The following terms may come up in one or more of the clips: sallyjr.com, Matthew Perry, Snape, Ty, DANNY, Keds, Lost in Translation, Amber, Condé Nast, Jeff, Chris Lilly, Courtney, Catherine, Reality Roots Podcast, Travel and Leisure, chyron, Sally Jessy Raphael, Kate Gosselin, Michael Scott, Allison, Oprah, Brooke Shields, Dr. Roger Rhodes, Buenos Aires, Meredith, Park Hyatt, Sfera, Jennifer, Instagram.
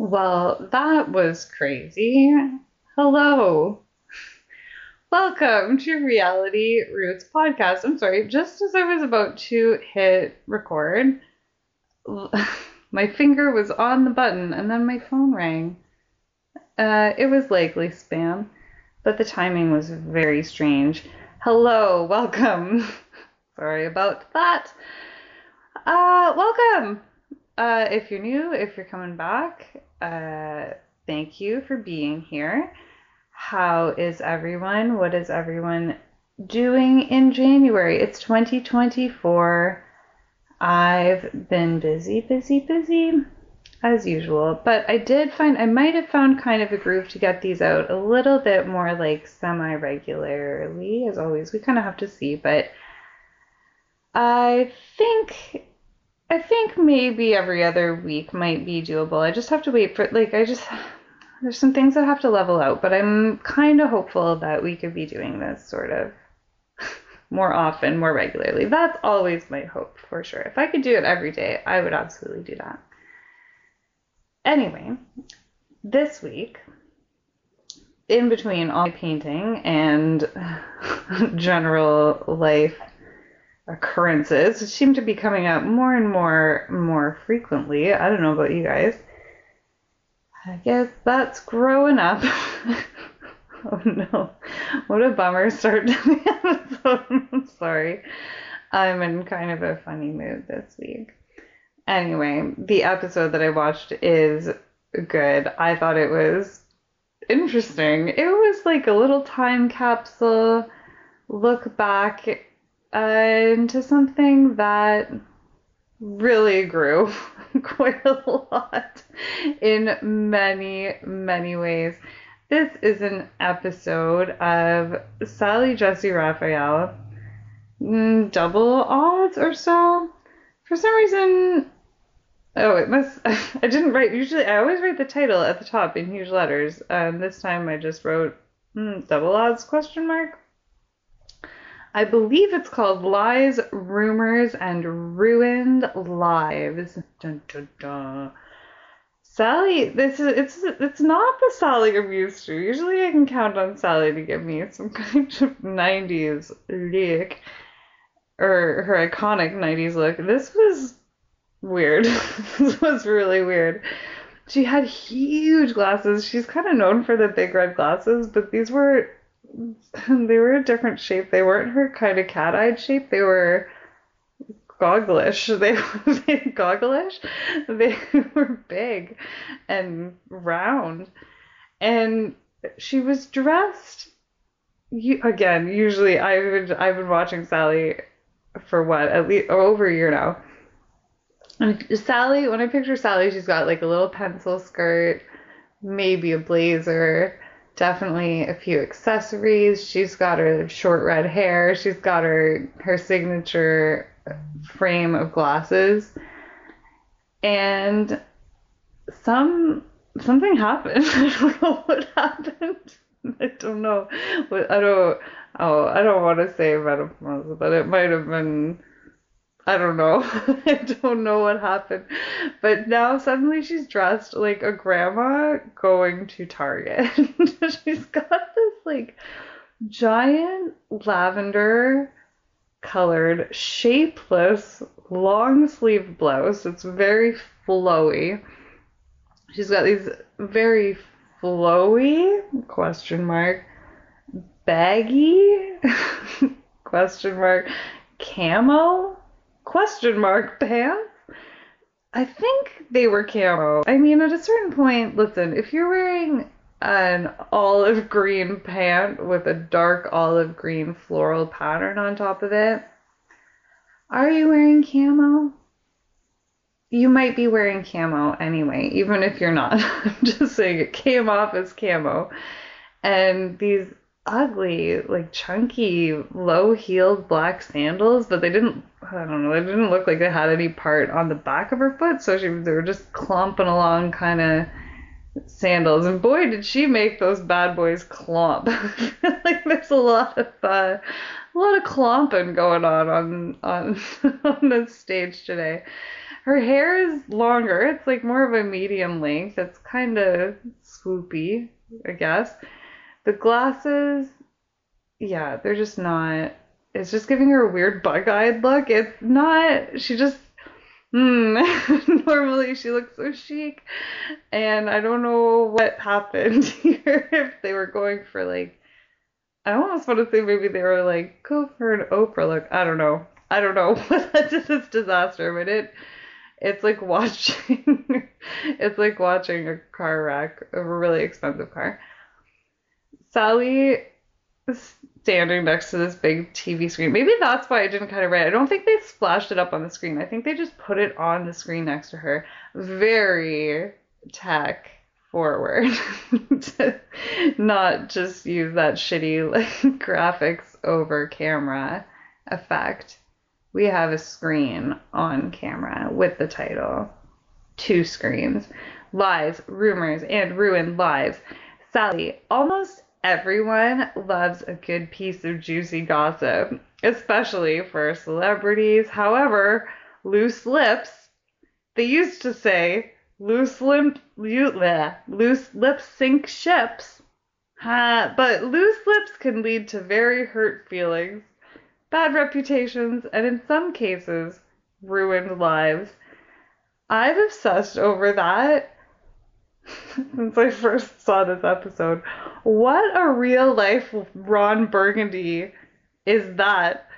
Well, that was crazy. Hello. Welcome to Reality Roots Podcast. I'm sorry, just as I was about to hit record, my finger was on the button and then my phone rang. It was likely spam, but the timing was very strange. Hello, welcome. Sorry about that. Welcome. If you're new, if you're coming back, thank you for being here. How is everyone? What is everyone doing in January? It's 2024. I've been busy, as usual. But I might have found kind of a groove to get these out a little bit more like semi-regularly. As always, we kind of have to see, but I think maybe every other week might be doable. I just have to wait for, there's some things that have to level out, but I'm kind of hopeful that we could be doing this sort of more often, more regularly. That's always my hope, for sure. If I could do it every day, I would absolutely do that. Anyway, this week, in between all my painting and general life occurrences, which seem to be coming up more and more frequently. I don't know about you guys. I guess that's growing up. Oh no. What a bummer start to the episode. I'm sorry. I'm in kind of a funny mood this week. Anyway, the episode that I watched is good. I thought it was interesting. It was like a little time capsule look back into something that really grew quite a lot in many ways. This is an episode of Sally Jessy Raphael, Double Odds or so. For some reason, I didn't write, usually I always write the title at the top in huge letters. This time I just wrote Double Odds ? I believe it's called Lies, Rumors, and Ruined Lives. Dun, dun, dun. Sally, it's not the Sally I'm used to. Usually I can count on Sally to give me some kind of 90s look, or her iconic 90s look. This was weird. This was really weird. She had huge glasses. She's kind of known for the big red glasses, but these were... they were a different shape. They weren't her kind of cat-eyed shape. They were gogglish. They were big and round. And she was dressed... again, usually I've been watching Sally for at least over a year now. And Sally, when I picture Sally, she's got like a little pencil skirt, maybe a blazer... definitely a few accessories. She's got her short red hair. She's got her signature frame of glasses. And something happened. I don't know what happened. I don't know. I don't want to say menopause, but it might have been... I don't know. I don't know what happened. But now suddenly she's dressed like a grandma going to Target. She's got this like giant lavender colored shapeless long sleeve blouse. It's very flowy. She's got these very flowy ? Baggy ? Camo ? Pants? I think they were camo. I mean, at a certain point, listen, if you're wearing an olive green pant with a dark olive green floral pattern on top of it, are you wearing camo? You might be wearing camo anyway, even if you're not. I'm just saying it came off as camo. And these ugly, like chunky, low-heeled black sandals, but they didn't look like they had any part on the back of her foot, so they were just clomping along kind of sandals, and boy did she make those bad boys clomp. Like there's a lot of clomping going on this stage today. Her hair is longer. It's like more of a medium length. It's kind of swoopy, I guess. The glasses, yeah, they're just not. It's just giving her a weird bug-eyed look. It's not. She just. Normally she looks so chic, and I don't know what happened here. If they were going for like, I almost want to say maybe they were like, go for an Oprah look. I don't know what led to this disaster, but it's like watching a car wreck of a really expensive car. Sally standing next to this big TV screen. Maybe that's why I didn't kind of write. I don't think they splashed it up on the screen. I think they just put it on the screen next to her. Very tech forward. To not just use that shitty like graphics over camera effect. We have a screen on camera with the title. 2 screens. Lies, rumors, and ruined lives. Sally, almost everyone loves a good piece of juicy gossip, especially for celebrities. However, loose lips, they used to say, loose lips sink ships, but loose lips can lead to very hurt feelings, bad reputations, and in some cases, ruined lives. I've obsessed over that since I first saw this episode. What a real life Ron Burgundy is that.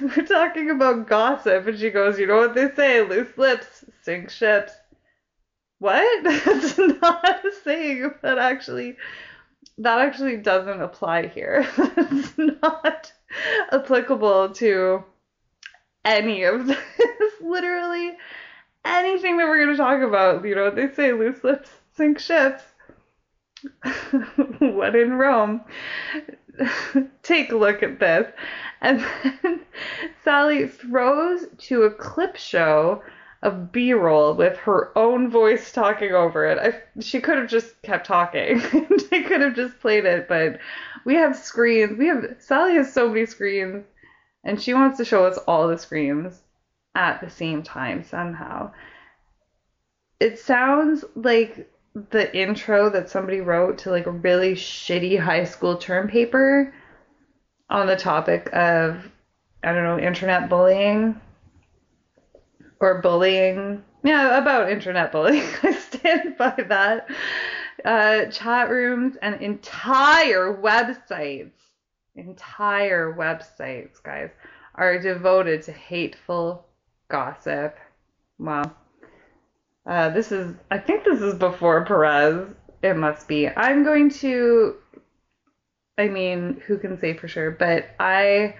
We're talking about gossip, and she goes, you know what they say, loose lips sink ships. What? That's not a saying. That actually doesn't apply here. It's not applicable to any of this. Literally anything that we're going to talk about, you know what they say, loose lips sink ships. What in Rome? Take a look at this. And then Sally throws to a clip show of B-roll with her own voice talking over it. She could have just kept talking. They could have just played it, but we have screens. Sally has so many screens, and she wants to show us all the screens at the same time somehow. It sounds like the intro that somebody wrote to like a really shitty high school term paper on the topic of, I don't know, internet bullying or bullying. Yeah, about internet bullying. I stand by that. Chat rooms and entire websites, guys, are devoted to hateful gossip. Wow. I think this is before Perez. It must be. Who can say for sure, but I'm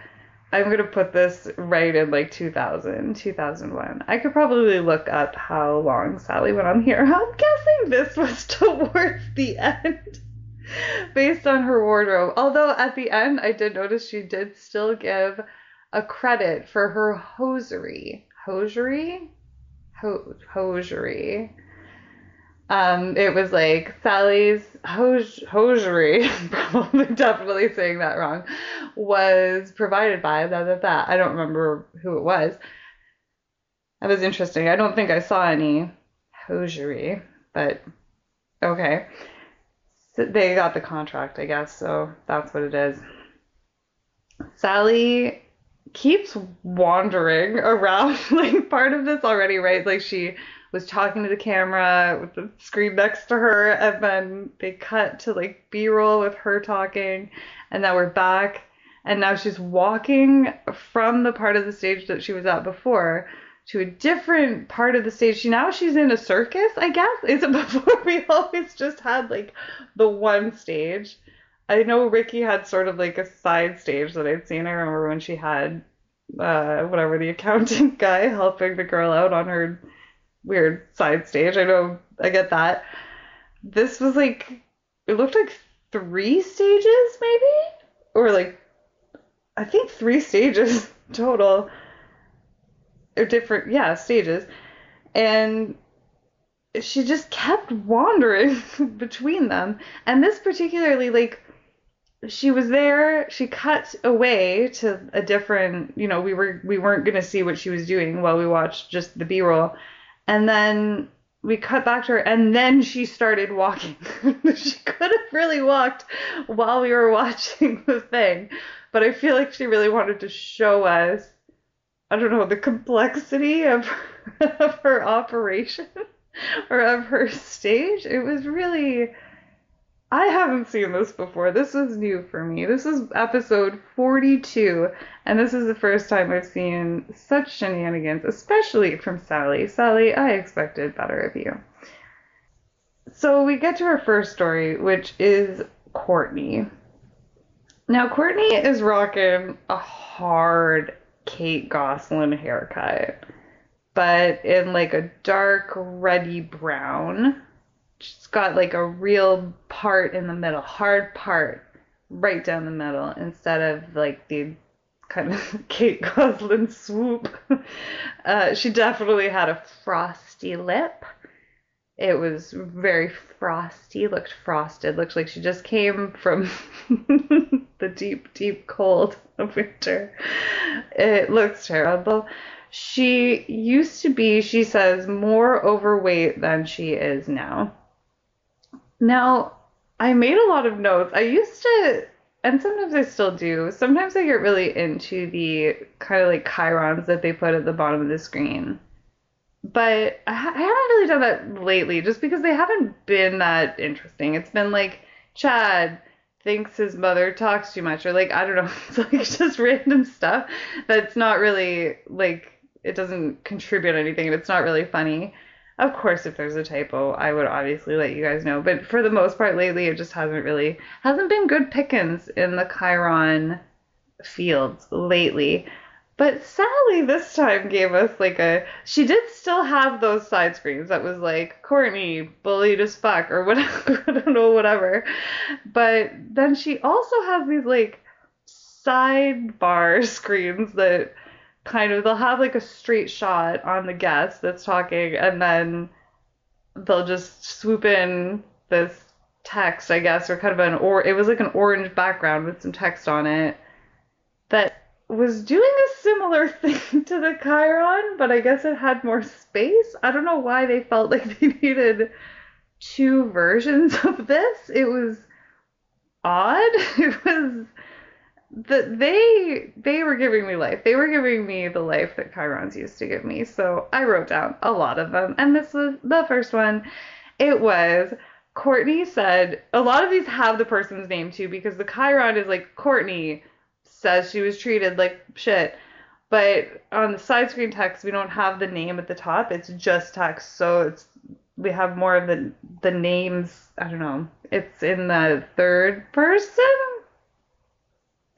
going to put this right in like 2000, 2001. I could probably look up how long Sally went on here. I'm guessing this was towards the end based on her wardrobe. Although at the end, I did notice she did still give a credit for her hosiery. Hosiery. It was like Sally's hosiery, probably definitely saying that wrong, was provided by that. I don't remember who it was. That was interesting. I don't think I saw any hosiery, but okay. So they got the contract, I guess, so that's what it is. Sally keeps wandering around, like part of this already, right? Like she was talking to the camera with the screen next to her, and then they cut to like B-roll with her talking, and now we're back, and now she's walking from the part of the stage that she was at before to a different part of the stage. Now she's in a circus, I guess. Is it before we always just had like the one stage? I know Ricky had sort of like a side stage that I'd seen. I remember when she had the accountant guy helping the girl out on her weird side stage. I know, I get that. This was like, it looked like 3 stages maybe? Or like, I think 3 stages total. Or different, yeah, stages. And she just kept wandering between them. And this particularly, like, she was there. She cut away to a different, you know, we weren't going to see what she was doing while we watched just the B-roll. And then we cut back to her, and then she started walking. She could have really walked while we were watching the thing. But I feel like she really wanted to show us, I don't know, the complexity of her operation or of her stage. It was really... I haven't seen this before. This is new for me. This is episode 42, and this is the first time I've seen such shenanigans, especially from Sally. Sally, I expected better of you. So we get to our first story, which is Courtney. Now, Courtney is rocking a hard Kate Gosselin haircut, but in like a dark reddy brown. She's got like a real part in the middle, hard part right down the middle, instead of like the kind of Kate Gosselin swoop. She definitely had a frosty lip. It was very frosty, looked frosted, looked like she just came from the deep, deep cold of winter. It looks terrible. She used to be, she says, more overweight than she is now. Now, I made a lot of notes. I used to, and sometimes I still do, sometimes I get really into the kind of like chirons that they put at the bottom of the screen. But I haven't really done that lately, just because they haven't been that interesting. It's been like, Chad thinks his mother talks too much, or like, I don't know, it's like just random stuff that's not really, like, it doesn't contribute anything, and it's not really funny. Of course, if there's a typo, I would obviously let you guys know. But for the most part lately, it just hasn't been good pickings in the chiron fields lately. But Sally this time gave us like she did still have those side screens that was like, Courtney, bullied as fuck, or whatever, I don't know, whatever. But then she also has these like sidebar screens that kind of, they'll have like a straight shot on the guest that's talking, and then they'll just swoop in this text, I guess, or kind of it was like an orange background with some text on it that was doing a similar thing to the chiron, but I guess it had more space. I don't know why they felt like they needed two versions of this. It was odd. It was that they were giving me life. They were giving me the life that chirons used to give me. So I wrote down a lot of them, and this was the first one. It was, Courtney said, a lot of these have the person's name too, because the chiron is like, Courtney says she was treated like shit, but on the side screen text we don't have the name at the top, it's just text, so it's, we have more of the names. I don't know, it's in the third person,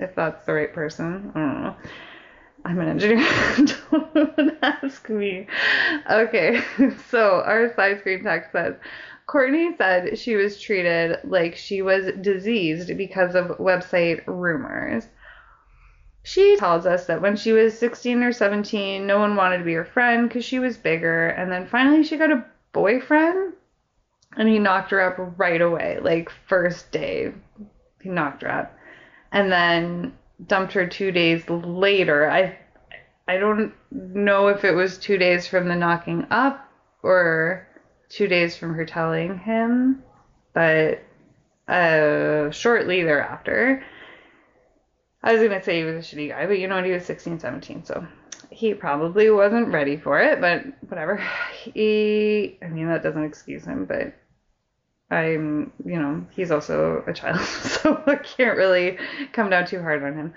if that's the right person, I don't know, I'm an engineer. Don't ask me. Okay, so our side screen text says, Courtney said she was treated like she was diseased because of website rumors. She tells us that when she was 16 or 17, no one wanted to be her friend because she was bigger. And then finally she got a boyfriend, and he knocked her up right away. Like, first day, he knocked her up. And then dumped her 2 days later. I don't know if it was 2 days from the knocking up or 2 days from her telling him, but shortly thereafter. I was going to say he was a shitty guy, but you know what, he was 16, 17, so he probably wasn't ready for it, but whatever. That doesn't excuse him, but he's also a child, so I can't really come down too hard on him.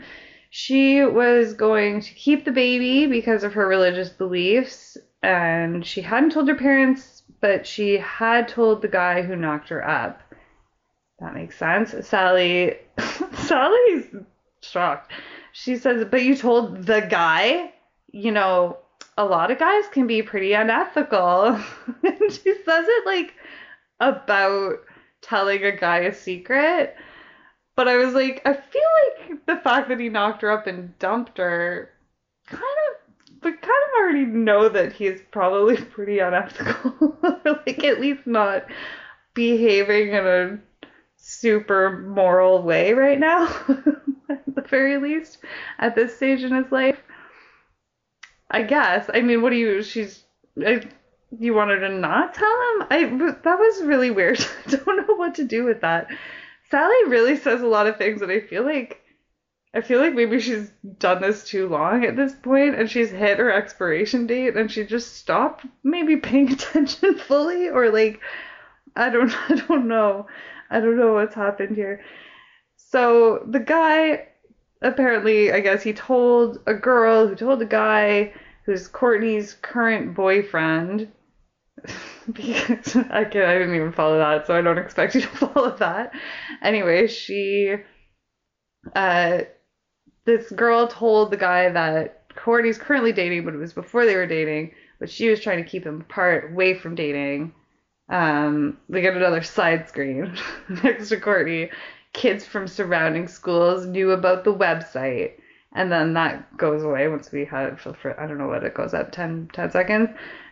She was going to keep the baby because of her religious beliefs, and she hadn't told her parents, but she had told the guy who knocked her up. That makes sense. Sally's shocked. She says, but you told the guy? You know, a lot of guys can be pretty unethical. And she says it like about telling a guy a secret. But I was like, I feel like the fact that he knocked her up and dumped her, kind of already know that he's probably pretty unethical. Or like, at least not behaving in a super moral way right now, at the very least, at this stage in his life. I guess. I mean, what do you... you want her to not tell him? That was really weird. I don't know what to do with that. Sally really says a lot of things that I feel like maybe she's done this too long at this point, and she's hit her expiration date, and she just stopped maybe paying attention fully, or like, I don't know. I don't know what's happened here. So the guy, apparently, I guess he told a girl who told a guy who's Courtney's current boyfriend, because I didn't even follow that, so I don't expect you to follow that. Anyway, this girl told the guy that Courtney's currently dating, but it was before they were dating, but she was trying to keep him apart, away from dating. They got another side screen next to Courtney. Kids from surrounding schools knew about the website. And then that goes away once we have, for I don't know what it goes up, 10 seconds.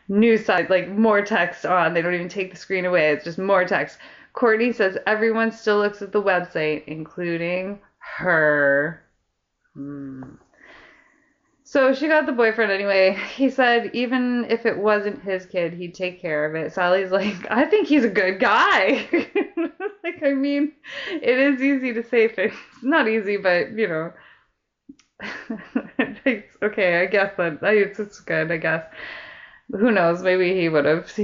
New side, like more text on. They don't even take the screen away. It's just more text. Courtney says everyone still looks at the website, including her. So she got the boyfriend anyway. He said even if it wasn't his kid, he'd take care of it. Sally's like, I think he's a good guy. Like, I mean, it is easy to say things. Not easy, but, you know. Okay, I guess that it's good, I guess. Who knows? Maybe he would have.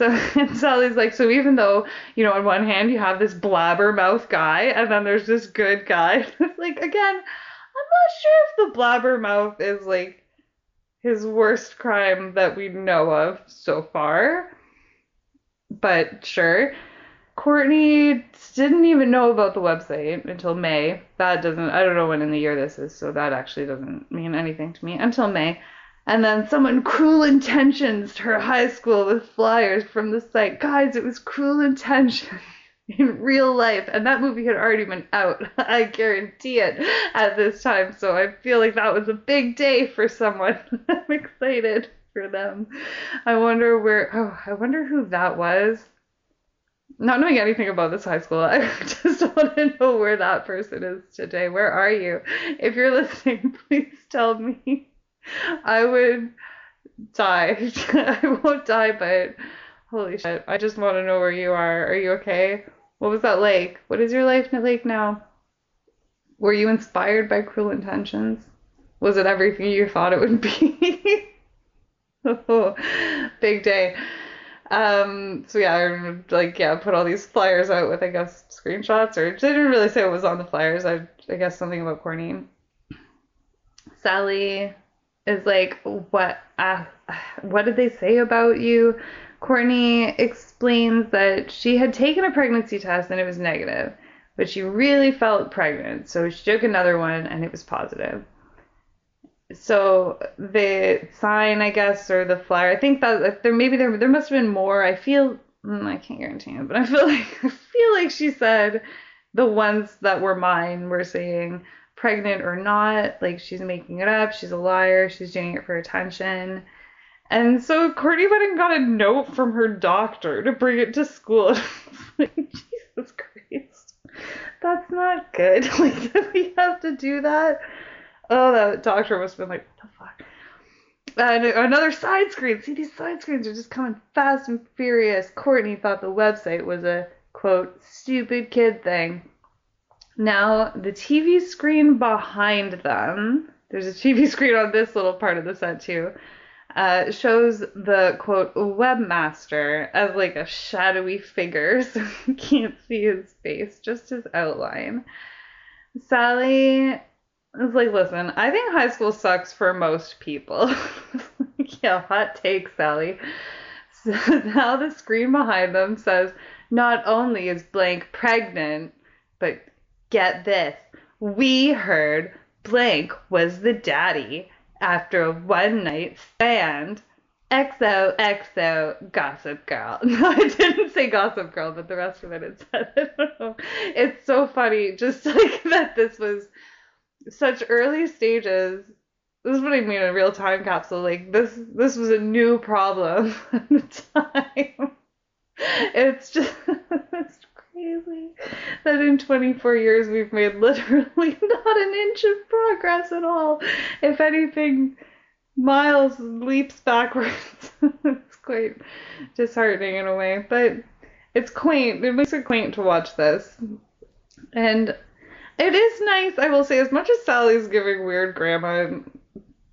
And Sally's like, so even though, you know, on one hand you have this blabbermouth guy, and then there's this good guy. It's like, again, I'm not sure if the blabbermouth is like his worst crime that we know of so far, but sure. Courtney didn't even know about the website until May. I don't know when in the year this is, so that actually doesn't mean anything to me. Until May. And then someone Cruel Intentions to her high school with flyers from the site. Guys, it was Cruel Intentions in real life. And that movie had already been out. I guarantee it at this time. So I feel like that was a big day for someone. I'm excited for them. I wonder who that was. Not knowing anything about this high school, I just want to know where that person is today. Where are you? If you're listening, please tell me. I would die. I won't die, but holy shit. I just want to know where you are. Are you okay? What was that like? What is your life like now? Were you inspired by Cruel Intentions? Was it everything you thought it would be? Oh, big day. So yeah, put all these flyers out with, I guess, screenshots, or they didn't really say what was on the flyers. I guess something about Courtney. Sally is like, what did they say about you? Courtney explains that she had taken a pregnancy test and it was negative, but she really felt pregnant. So she took another one and it was positive. So the sign, I guess, or the flyer, I think that there must have been more. I can't guarantee it, but I feel like she said the ones that were mine were saying pregnant or not, like she's making it up, she's a liar, she's doing it for attention. And so Courtney went and got a note from her doctor to bring it to school. Like, Jesus Christ, that's not good. Like, did we have to do that? Oh, that doctor must have been like, what the fuck? And another side screen. See, these side screens are just coming fast and furious. Courtney thought the website was a, quote, stupid kid thing. Now, the TV screen behind them, there's a TV screen on this little part of the set too, shows the, quote, webmaster as like a shadowy figure, so you can't see his face, just his outline. Sally... It's like, listen, I think high school sucks for most people. Yeah, hot take, Sally. So now the screen behind them says, not only is blank pregnant, but get this. We heard blank was the daddy after a one-night stand. XOXO Gossip Girl. No, I didn't say Gossip Girl, but the rest of it said, I don't know. It's so funny, just like that this was... such early stages. This is what I mean, a real time capsule. Like this was a new problem at the time. It's just that in 24 years we've made literally not an inch of progress at all. If anything, miles leaps backwards. It's quite disheartening in a way, but it's quaint. It makes it quaint to watch this. And it is nice, I will say, as much as Sally's giving weird grandma,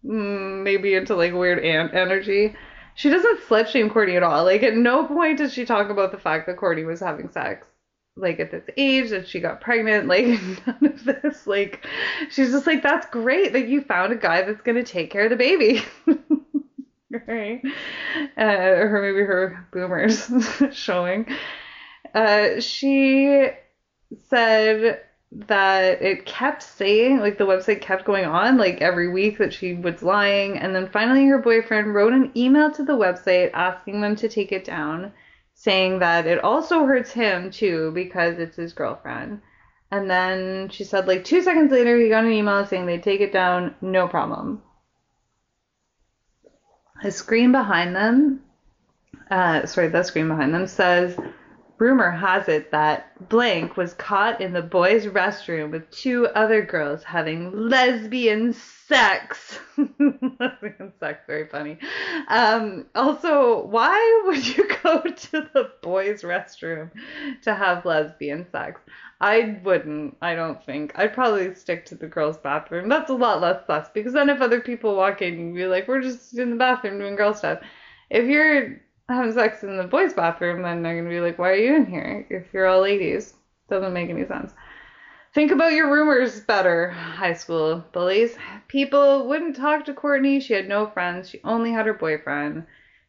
maybe into like weird aunt energy, she doesn't slut shame Courtney at all. Like, at no point does she talk about the fact that Courtney was having sex, like, at this age, that she got pregnant, like, none of this. Like, she's just like, that's great that you found a guy that's going to take care of the baby. Right? Or maybe her boomers showing. She said that it kept saying, like, the website kept going on, like, every week that she was lying. And then finally her boyfriend wrote an email to the website asking them to take it down, saying that it also hurts him, too, because it's his girlfriend. And then she said, like, 2 seconds later, he got an email saying they'd take it down, no problem. The screen behind them says, rumor has it that blank was caught in the boys' restroom with two other girls having lesbian sex. Lesbian sex, very funny. Also, why would you go to the boys' restroom to have lesbian sex? I wouldn't, I don't think. I'd probably stick to the girls' bathroom. That's a lot less sus, because then if other people walk in, you'd be like, we're just in the bathroom doing girl stuff. If you're having sex in the boys' bathroom, then they're going to be like, why are you in here if you're all ladies? Doesn't make any sense. Think about your rumors better, high school bullies. People wouldn't talk to Courtney. She had no friends. She only had her boyfriend.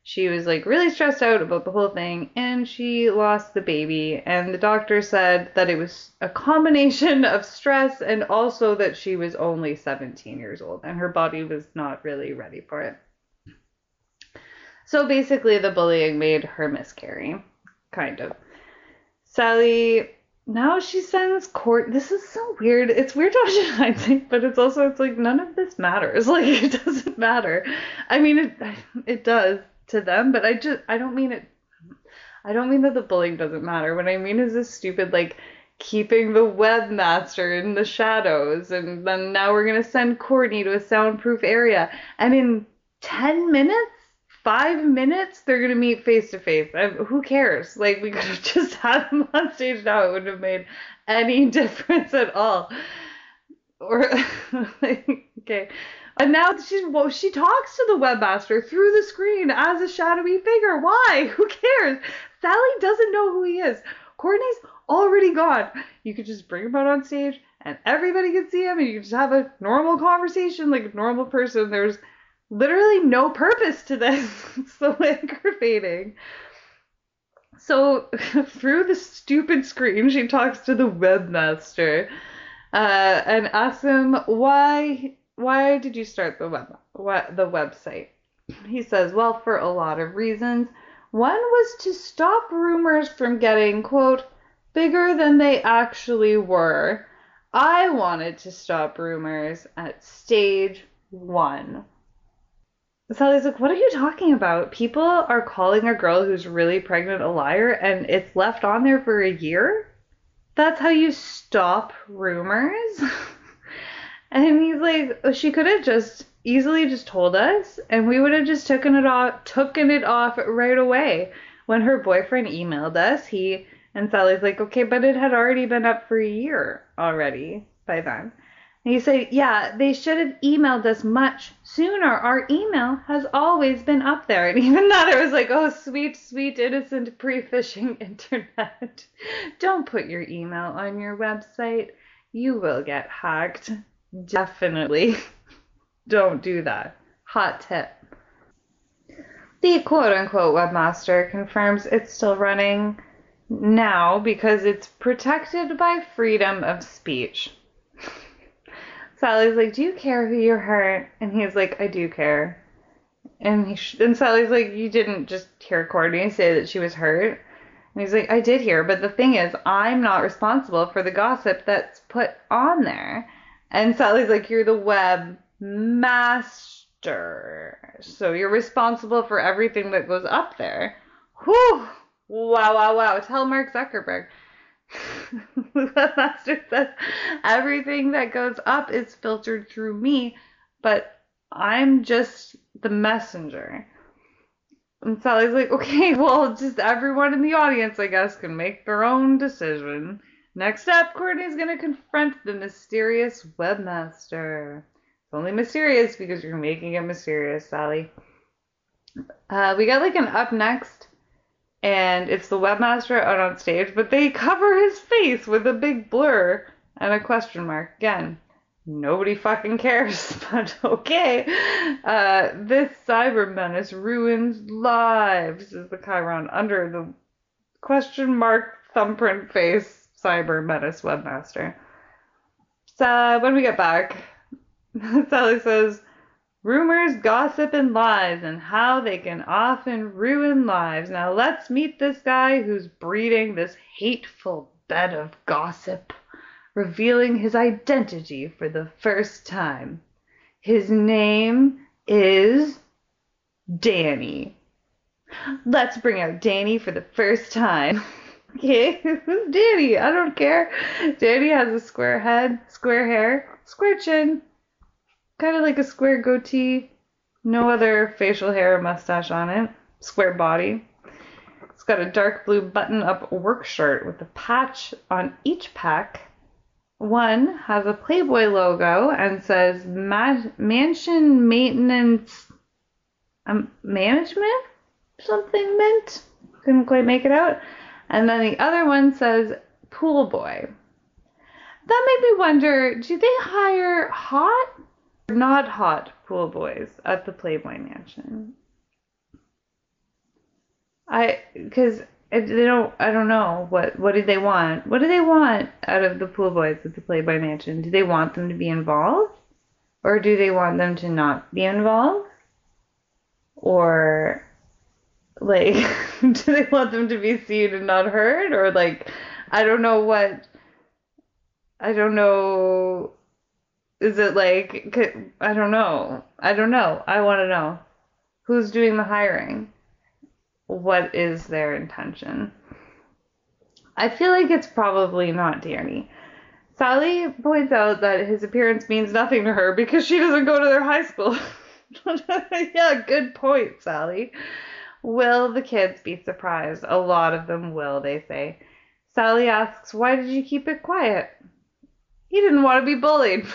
She was, like, really stressed out about the whole thing, and she lost the baby. And the doctor said that it was a combination of stress and also that she was only 17 years old, and her body was not really ready for it. So basically, the bullying made her miscarry, kind of. Sally, now she sends Court. This is so weird. It's weird to watch in hindsight, but it's like, none of this matters. Like, it doesn't matter. I mean, it does to them, but I don't mean that the bullying doesn't matter. What I mean is this stupid, like, keeping the webmaster in the shadows, and then now we're going to send Courtney to a soundproof area. And in 5 minutes, they're going to meet face-to-face. Who cares? Like, we could have just had them on stage now. It wouldn't have made any difference at all. Or, okay. And now she talks to the webmaster through the screen as a shadowy figure. Why? Who cares? Sally doesn't know who he is. Courtney's already gone. You could just bring him out on stage, and everybody can see him, and you can just have a normal conversation like a normal person. There's literally no purpose to this. It's so aggravating. So through the stupid screen, she talks to the webmaster and asks him, why did you start the website? He says, well, for a lot of reasons. One was to stop rumors from getting, quote, bigger than they actually were. I wanted to stop rumors at stage 1. Sally's like, what are you talking about? People are calling a girl who's really pregnant a liar, and it's left on there for a year? That's how you stop rumors? And he's like, she could have just easily just told us, and we would have just taken it off right away. When her boyfriend emailed us, Sally's like, okay, but it had already been up for a year already by then. And you say, yeah, they should have emailed us much sooner. Our email has always been up there. And even that, I was like, oh, sweet, sweet, innocent, pre-phishing internet. Don't put your email on your website. You will get hacked. Definitely. Don't do that. Hot tip. The quote-unquote webmaster confirms it's still running now because it's protected by freedom of speech. Sally's like, do you care who you hurt? And he's like, I do care. And Sally's like, you didn't just hear Courtney say that she was hurt? And he's like, I did hear, but the thing is, I'm not responsible for the gossip that's put on there. And Sally's like, you're the web master, so you're responsible for everything that goes up there. Whew! Wow, wow, wow. Tell Mark Zuckerberg. Webmaster says, everything that goes up is filtered through me, but I'm just the messenger. And Sally's like, okay, well, just everyone in the audience, I guess, can make their own decision. Next up, Courtney's going to confront the mysterious webmaster. It's only mysterious because you're making it mysterious, Sally. We got like an up next, and it's the webmaster out on stage, but they cover his face with a big blur and a question mark. Again, nobody fucking cares, but okay. This cyber menace ruins lives is the chyron under the question mark thumbprint face cyber menace webmaster. So when we get back, Sally says, rumors, gossip, and lies, and how they can often ruin lives. Now let's meet this guy who's breeding this hateful bed of gossip, revealing his identity for the first time. His name is Danny. Let's bring out Danny for the first time. Okay, who's Danny? I don't care. Danny has a square head, square hair, square chin, kind of like a square goatee, no other facial hair or mustache on it, square body. It's got a dark blue button-up work shirt with a patch on each pack. One has a Playboy logo and says Mansion Maintenance Management? Something mint? Couldn't quite make it out. And then the other one says Pool Boy. That made me wonder, do they hire hot or not hot pool boys at the Playboy Mansion? I don't know. What do they want? What do they want out of the pool boys at the Playboy Mansion? Do they want them to be involved? Or do they want them to not be involved? Or, like, do they want them to be seen and not heard? Or, like, I don't know. Is it like, I don't know. I want to know. Who's doing the hiring? What is their intention? I feel like it's probably not Danny. Sally points out that his appearance means nothing to her because she doesn't go to their high school. Yeah, good point, Sally. Will the kids be surprised? A lot of them will, they say. Sally asks, why did you keep it quiet? He didn't want to be bullied.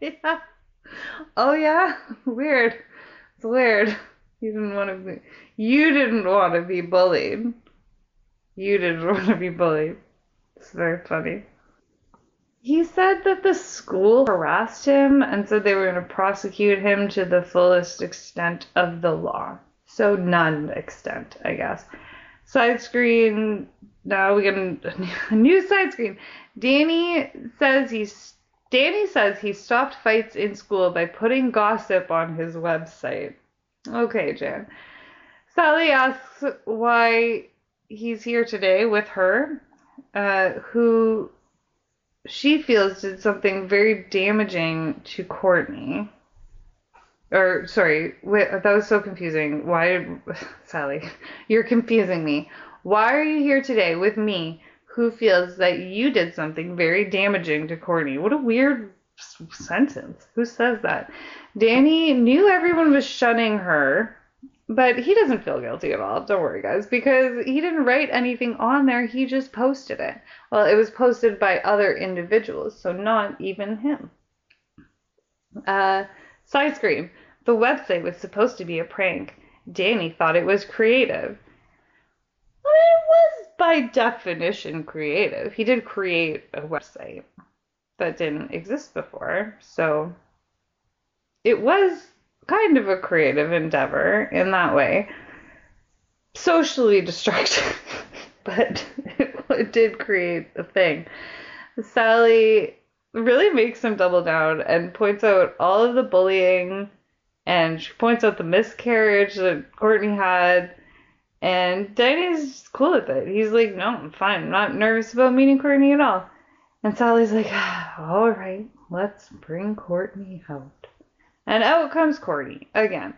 Yeah. Oh, yeah? Weird. It's weird. You didn't want to be bullied. It's very funny. He said that the school harassed him and said they were going to prosecute him to the fullest extent of the law. So none extent, I guess. Side screen. Now we get a new side screen. Danny says he stopped fights in school by putting gossip on his website. Okay, Jan. Sally asks why he's here today with her, who she feels did something very damaging to Courtney. Or, sorry, that was so confusing. Why, Sally, you're confusing me. Why are you here today with me? Who feels that you did something very damaging to Courtney? What a weird sentence. Who says that? Danny knew everyone was shunning her, but he doesn't feel guilty at all. Don't worry, guys, because he didn't write anything on there. He just posted it. Well, it was posted by other individuals, so not even him. Side screen. The website was supposed to be a prank. Danny thought it was creative. It was by definition creative. He did create a website that didn't exist before, so it was kind of a creative endeavor in that way. Socially destructive, but it did create a thing. Sally really makes him double down and points out all of the bullying, and she points out the miscarriage that Courtney had. And Danny's cool with it. He's like, no, I'm fine. I'm not nervous about meeting Courtney at all. And Sally's like, all right, let's bring Courtney out. And out comes Courtney again.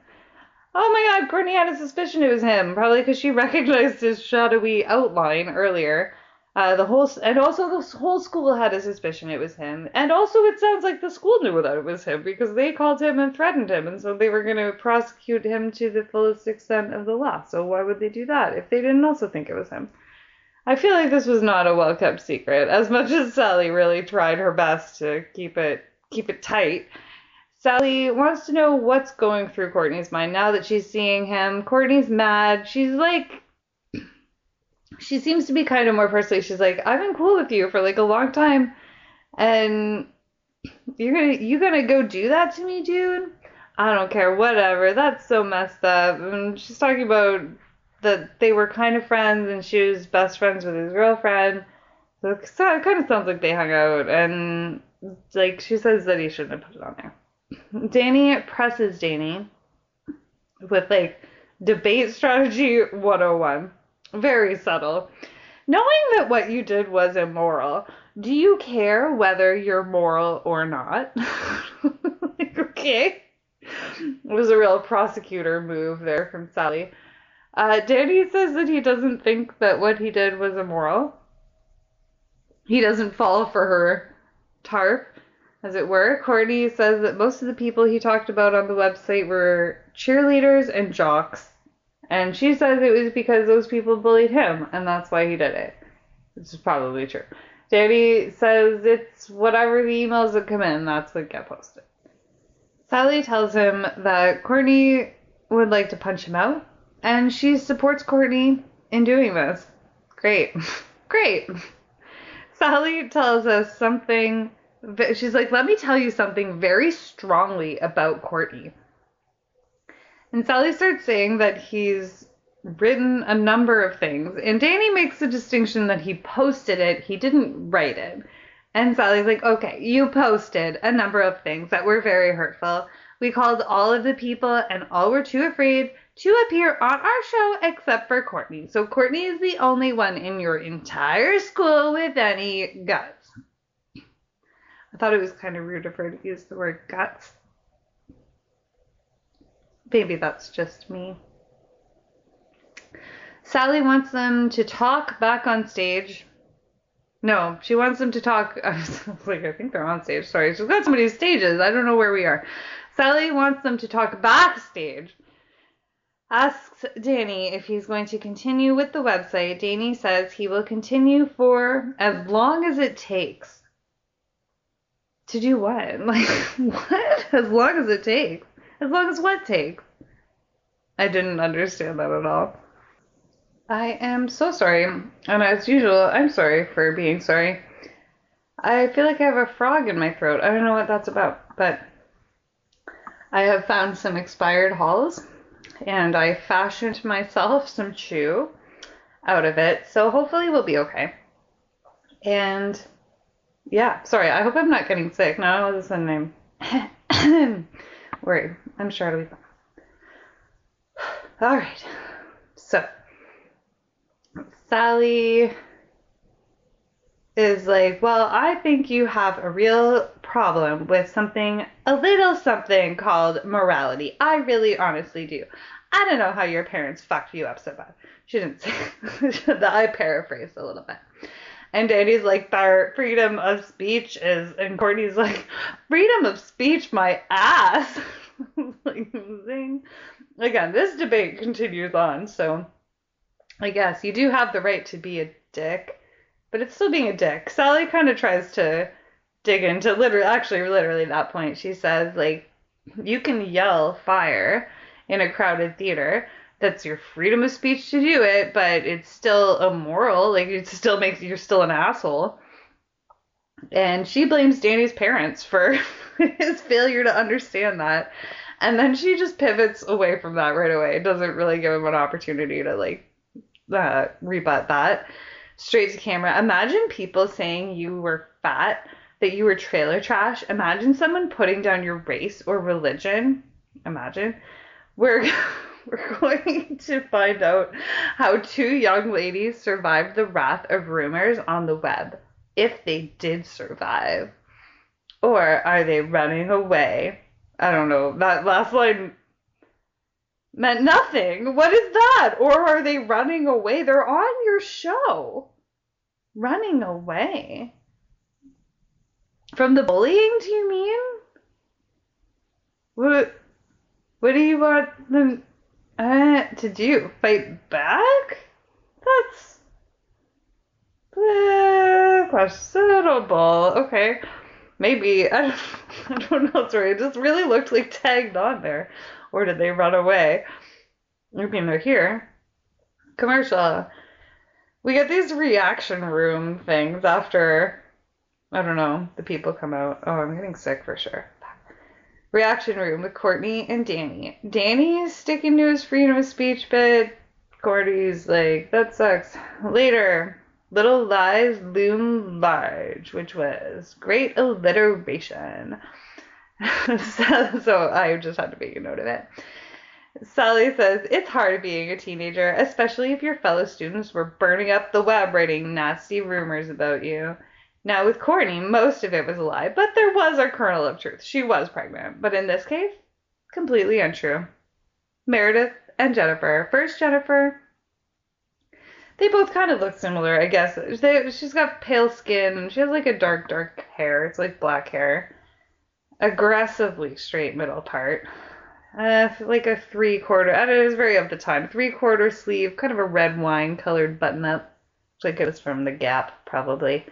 oh my God, Courtney had a suspicion it was him, probably because she recognized his shadowy outline earlier. The whole school had a suspicion it was him. And also it sounds like the school knew that it was him because they called him and threatened him. And so they were going to prosecute him to the fullest extent of the law. So why would they do that if they didn't also think it was him? I feel like this was not a well-kept secret. As much as Sally really tried her best to keep it tight, Sally wants to know what's going through Courtney's mind now that she's seeing him. Courtney's mad. She's like... she seems to be kind of more personally. She's like, I've been cool with you for like a long time, and you're gonna go do that to me, dude? I don't care, whatever. That's so messed up. And she's talking about that they were kind of friends, and she was best friends with his girlfriend. So it kind of sounds like they hung out, and like she says that he shouldn't have put it on there. Danny presses Danny with like debate strategy 101. Very subtle. Knowing that what you did was immoral, do you care whether you're moral or not? Like, okay. It was a real prosecutor move there from Sally. Danny says that he doesn't think that what he did was immoral. He doesn't fall for her tarp, as it were. Courtney says that most of the people he talked about on the website were cheerleaders and jocks. And she says it was because those people bullied him, and that's why he did it. Which is probably true. Danny says it's whatever the emails that come in, that's what get posted. Sally tells him that Courtney would like to punch him out, and she supports Courtney in doing this. Great. Great. Sally tells us something. She's like, let me tell you something very strongly about Courtney. And Sally starts saying that he's written a number of things. And Danny makes the distinction that he posted it. He didn't write it. And Sally's like, okay, you posted a number of things that were very hurtful. We called all of the people and all were too afraid to appear on our show except for Courtney. So Courtney is the only one in your entire school with any guts. I thought it was kind of rude of her to use the word guts. Maybe that's just me. Sally wants them to talk back on stage. No, she wants them to talk. I was like, I think they're on stage. Sorry, she's got so many stages. I don't know where we are. Sally wants them to talk backstage. Asks Danny if he's going to continue with the website. Danny says he will continue for as long as it takes. To do what? Like, what? As long as it takes. As long as what takes? I didn't understand that at all. I am so sorry. And as usual, I'm sorry for being sorry. I feel like I have a frog in my throat. I don't know what that's about, but I have found some expired halls and I fashioned myself some chew out of it. So hopefully we'll be okay. And yeah, sorry. I hope I'm not getting sick. Now all of a sudden I'm... worried. I'm sure it'll be fine. All right. So Sally is like, well, I think you have a real problem with a little something called morality. I really honestly do. I don't know how your parents fucked you up so bad. She didn't say that. I paraphrased a little bit. And Danny's like, their freedom of speech is... And Courtney's like, freedom of speech, my ass. Like, zing. Again, this debate continues on. So I guess you do have the right to be a dick. But it's still being a dick. Sally kind of tries to dig into literally that point. She says, like, you can yell fire in a crowded theater. That's your freedom of speech to do it, but it's still immoral. Like, it still makes you're still an asshole. And she blames Danny's parents for his failure to understand that. And then she just pivots away from that right away. It doesn't really give him an opportunity to rebut that. Straight to camera. Imagine people saying you were fat, that you were trailer trash. Imagine someone putting down your race or religion. Imagine. We're going to find out how two young ladies survived the wrath of rumors on the web, if they did survive. Or are they running away? I don't know. That last line meant nothing. What is that? Or are they running away? They're on your show. Running away. From the bullying, do you mean? What do you want them to do? Fight back? That's questionable. Okay. Maybe. I don't know. Sorry. It just really looked like tagged on there. Or did they run away? I mean, they're here. Commercial. We get these reaction room things after, I don't know, the people come out. Oh, I'm getting sick for sure. Reaction room with Courtney and Danny. Danny's sticking to his freedom of speech bit. Courtney's like, that sucks. Later. Little lies loom large, which was great alliteration. So I just had to make a note of it. Sally says, it's hard being a teenager, especially if your fellow students were burning up the web writing nasty rumors about you. Now, with Courtney, most of it was a lie, but there was a kernel of truth. She was pregnant, but in this case, completely untrue. Meredith and Jennifer. First, Jennifer. They both kind of look similar, I guess. She's got pale skin. She has, like, a dark, dark hair. It's, like, black hair. Aggressively straight middle part. Like a three-quarter. I don't know. It was very of the time. Three-quarter sleeve. Kind of a red wine-colored button-up. Like it was from the Gap, probably.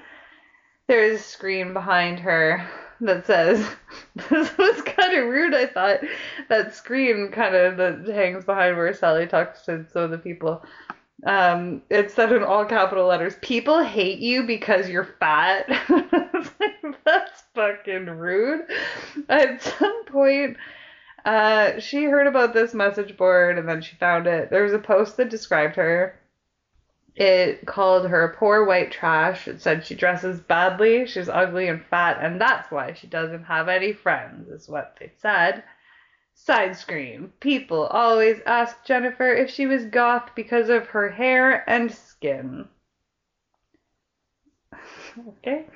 There is a screen behind her that says, this was kind of rude, I thought. That screen kind of that hangs behind where Sally talks to some of the people. It said in all capital letters, people hate you because you're fat. I was like, that's fucking rude. At some point, she heard about this message board and then she found it. There was a post that described her. It called her poor white trash. It said she dresses badly, she's ugly and fat, and that's why she doesn't have any friends, is what they said. Side screen. People always asked Jennifer if she was goth because of her hair and skin. Okay.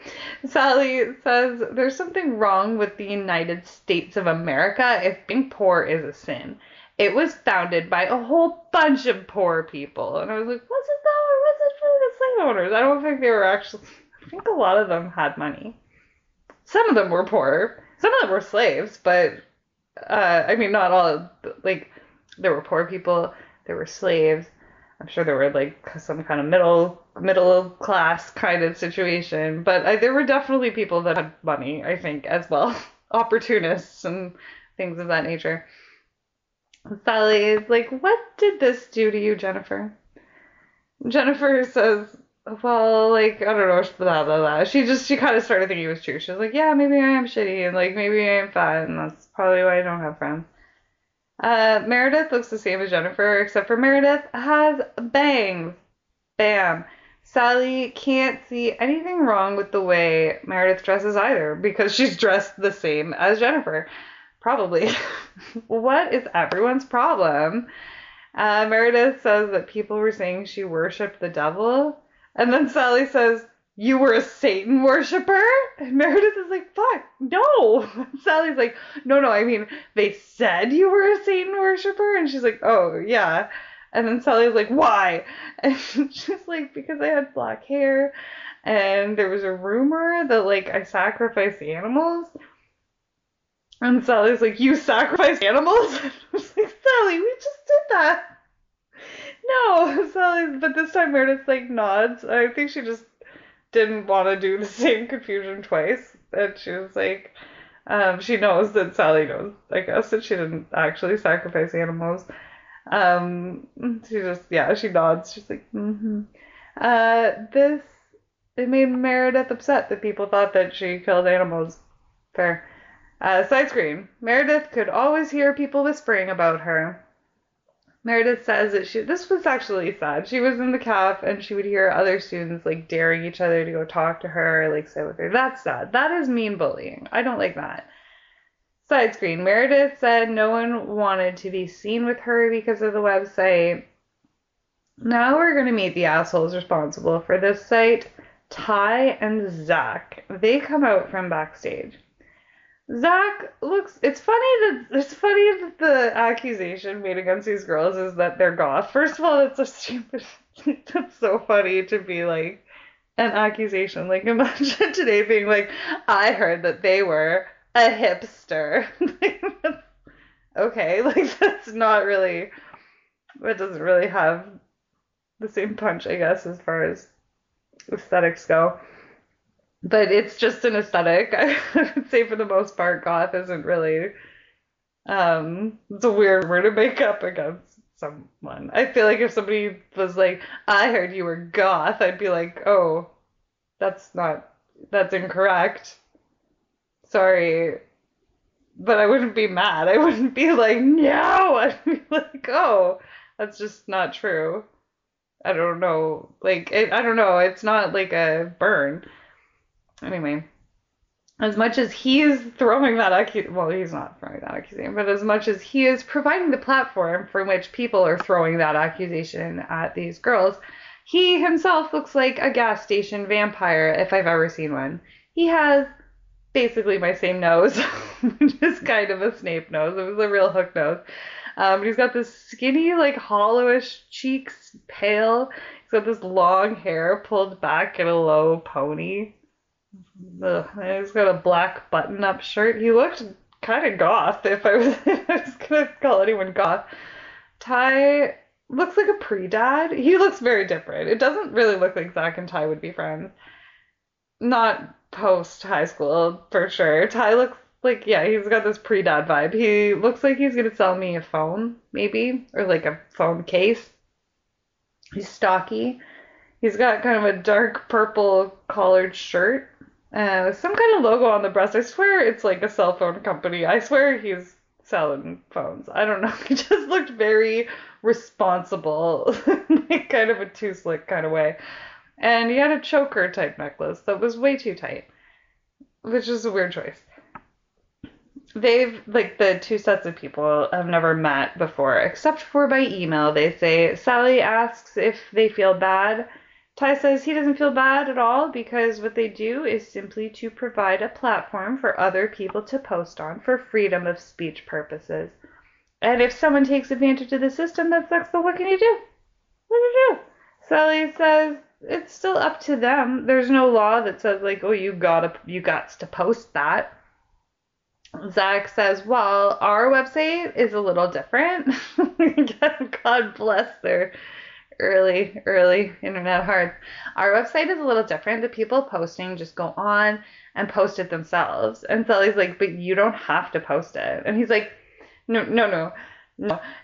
Sally says, there's something wrong with the United States of America if being poor is a sin. It was founded by a whole bunch of poor people. And I was like, was it though? Or was it for the slave owners? I don't think they were actually... I think a lot of them had money. Some of them were poor. Some of them were slaves, but... I mean, not all, like, there were poor people, there were slaves, I'm sure there were, like, some kind of middle class kind of situation, but there were definitely people that had money, I think, as well, opportunists and things of that nature. Sally is like, what did this do to you, Jennifer? Jennifer says, well, like, I don't know, blah, blah, blah. She kind of started thinking it was true. She was like, yeah, maybe I am shitty, and, like, maybe I am fat, and that's probably why I don't have friends. Meredith looks the same as Jennifer, except for Meredith has bangs. Bam. Sally can't see anything wrong with the way Meredith dresses either, because she's dressed the same as Jennifer. Probably. What is everyone's problem? Meredith says that people were saying she worshipped the devil. And then Sally says, you were a Satan worshiper? And Meredith is like, fuck, no. And Sally's like, no, I mean, they said you were a Satan worshiper? And she's like, oh, yeah. And then Sally's like, why? And she's like, because I had black hair. And there was a rumor that, like, I sacrificed animals. And Sally's like, you sacrificed animals? And I was like, Sally, we just did that. No, Sally's, but this time Meredith, like, nods. I think she just didn't want to do the same confusion twice. And she was like, she knows that Sally knows, I guess, that she didn't actually sacrifice animals. She just, yeah, she nods. She's like, mm-hmm. It made Meredith upset that people thought that she killed animals. Fair. Side screen. Meredith could always hear people whispering about her. Meredith says that this was actually sad. She was in the caf and she would hear other students, like, daring each other to go talk to her, like, sit with her. That's sad. That is mean bullying. I don't like that. Side screen. Meredith said no one wanted to be seen with her because of the website. Now we're going to meet the assholes responsible for this site, Ty and Zach. They come out from backstage. Zach looks, it's funny that the accusation made against these girls is that they're goth. First of all, that's so stupid. That's so funny to be like an accusation. Like, imagine today being like, I heard that they were a hipster. Okay, like, that's not really, it doesn't really have the same punch, I guess, as far as aesthetics go. But it's just an aesthetic. I would say for the most part, goth isn't really, it's a weird word to make up against someone. I feel like if somebody was like, I heard you were goth, I'd be like, oh, that's incorrect. Sorry. But I wouldn't be mad. I wouldn't be like, no. I'd be like, oh, that's just not true. I don't know. Like, I don't know. It's not like a burn. Anyway, as much as he is throwing that accusation, well, he's not throwing that accusation, but as much as he is providing the platform from which people are throwing that accusation at these girls, he himself looks like a gas station vampire, if I've ever seen one. He has basically my same nose, which is kind of a Snape nose. It was a real hook nose. He's got this skinny, like, hollowish cheeks, pale. He's got this long hair pulled back in a low pony. He's got a black button-up shirt. He looked kind of goth, if I was going to call anyone goth. Ty looks like a pre-dad. He looks very different. It doesn't really look like Zach and Ty would be friends. Not post-high school, for sure. Ty looks like, yeah, he's got this pre-dad vibe. He looks like he's going to sell me a phone, maybe, or like a phone case. He's stocky. He's got kind of a dark purple collared shirt. Some kind of logo on the breast. I swear it's like a cell phone company. I swear he's selling phones. I don't know. He just looked very responsible, like kind of a too slick kind of way. And he had a choker type necklace that was way too tight, which is a weird choice. They've, like, the two sets of people have never met before, except for by email. They say, Sally asks if they feel bad. Ty says he doesn't feel bad at all because what they do is simply to provide a platform for other people to post on for freedom of speech purposes. And if someone takes advantage of the system that sucks, well, what can you do? What do you do? Sally says it's still up to them. There's no law that says, like, oh, you got to post that. Zach says, well, our website is a little different. God bless their early internet hearts. Our website is a little different. The people posting just go on and post it themselves. And Sally's like, but you don't have to post it. And he's like, no.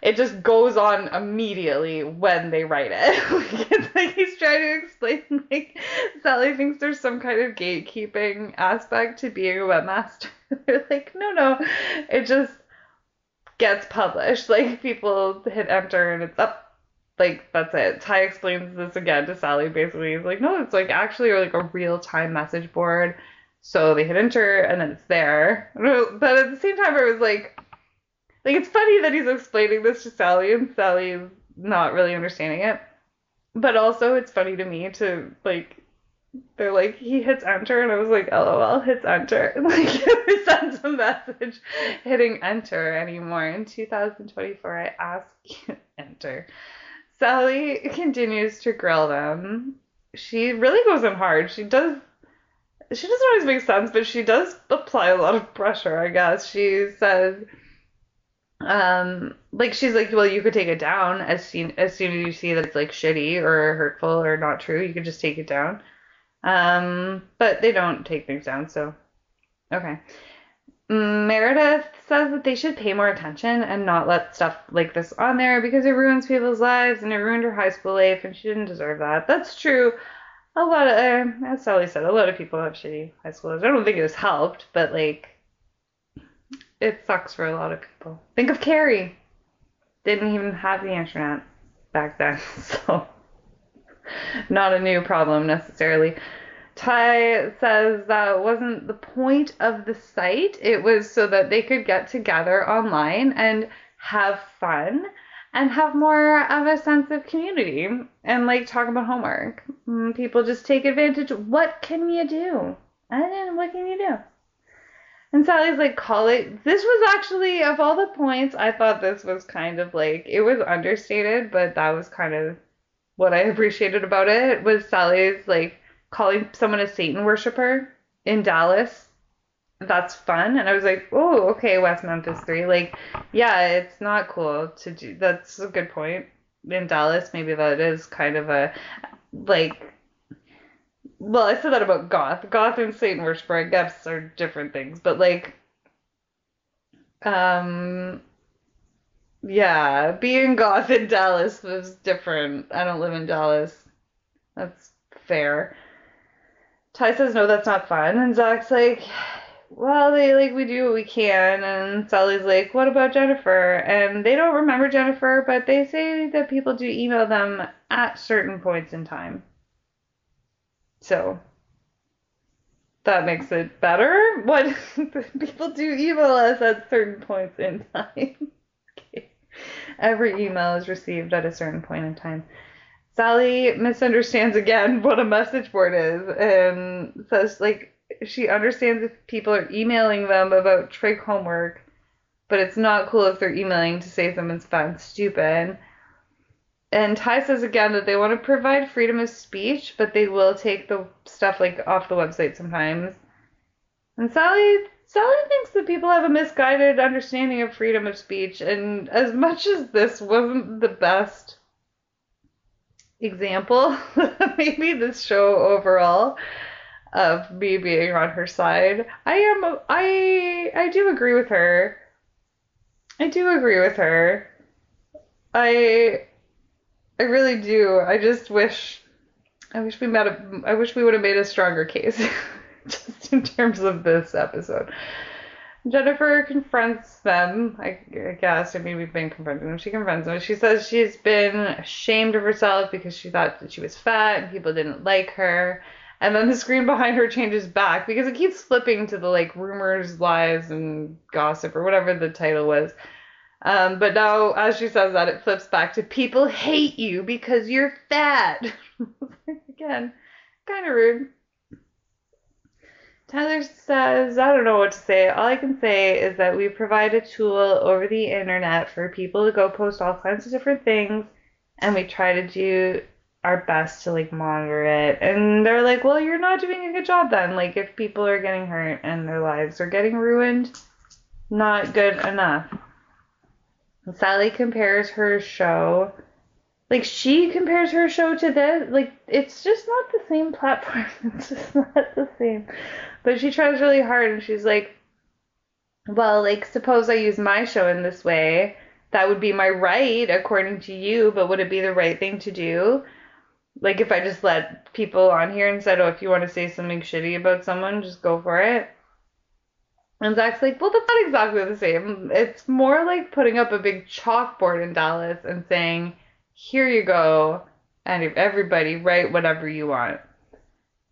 It just goes on immediately when they write it. It's like he's trying to explain, like, Sally thinks there's some kind of gatekeeping aspect to being a webmaster. They're like, no. It just gets published. Like, people hit enter and it's up. Like, that's it. Ty explains this again to Sally, basically. He's like, no, it's, like, actually, like, a real-time message board. So they hit enter, and then it's there. But at the same time, I was like, it's funny that he's explaining this to Sally, and Sally's not really understanding it. But also, it's funny to me to, like, they're like, he hits enter, and I was like, LOL, hits enter. Like, who sends a message hitting enter anymore? In 2024, I ask you enter. Sally continues to grill them. She really goes in hard. She doesn't always make sense, but she does apply a lot of pressure, I guess. She says, she's like, well, you could take it down as soon as you see that it's, like, shitty or hurtful or not true. You could just take it down. But they don't take things down, so, okay. Meredith says that they should pay more attention and not let stuff like this on there because it ruins people's lives and it ruined her high school life and she didn't deserve that. That's true. A lot of, as Sally said, a lot of people have shitty high school lives. I don't think it has helped, but, like, it sucks for a lot of people. Think of Carrie. Didn't even have the internet back then, so not a new problem necessarily. Ty says that wasn't the point of the site. It was so that they could get together online and have fun and have more of a sense of community and, like, talk about homework. People just take advantage. What can you do? And then what can you do? And Sally's like, call it. This was actually, of all the points, I thought this was kind of like, it was understated, but that was kind of what I appreciated about it, was Sally's like calling someone a Satan worshiper in Dallas. That's fun. And I was like, oh, okay, West Memphis 3. Like, yeah, it's not cool to do. That's a good point. In Dallas, maybe that is kind of a, like, well, I said that about goth. Goth and Satan worshiper, I guess, are different things. But, like, yeah, being goth in Dallas was different. I don't live in Dallas. That's fair. Ty says, no, that's not fun. And Zach's like, well, they, like, we do what we can. And Sally's like, what about Jennifer? And they don't remember Jennifer, but they say that people do email them at certain points in time. So, that makes it better. What people do email us at certain points in time. Okay. Every email is received at a certain point in time. Sally misunderstands again what a message board is, and says, like, she understands if people are emailing them about trig homework, but it's not cool if they're emailing to say someone's found stupid. And Ty says again that they want to provide freedom of speech, but they will take the stuff, like, off the website sometimes. And Sally thinks that people have a misguided understanding of freedom of speech, and as much as this wasn't the best example, maybe this show overall of me being on her side, I do agree with her. I really do. I wish we would have made a stronger case just in terms of this episode. Jennifer confronts them, I guess. I mean, we've been confronting them. She confronts them. She says she's been ashamed of herself because she thought that she was fat and people didn't like her. And then the screen behind her changes back because it keeps flipping to the, like, rumors, lies, and gossip, or whatever the title was. But now, as she says that, it flips back to people hate you because you're fat. Again, kind of rude. Tyler says, I don't know what to say. All I can say is that we provide a tool over the internet for people to go post all kinds of different things, and we try to do our best to, like, monitor it. And they're like, well, you're not doing a good job then. Like, if people are getting hurt and their lives are getting ruined, not good enough. Sally compares her show, like, she compares her show to this, like, it's just not the same platform, it's just not the same, but she tries really hard, and she's like, well, like, suppose I use my show in this way, that would be my right, according to you, but would it be the right thing to do? Like, if I just let people on here and said, oh, if you want to say something shitty about someone, just go for it. And Zach's like, well, that's not exactly the same. It's more like putting up a big chalkboard in Dallas and saying, here you go, and everybody write whatever you want.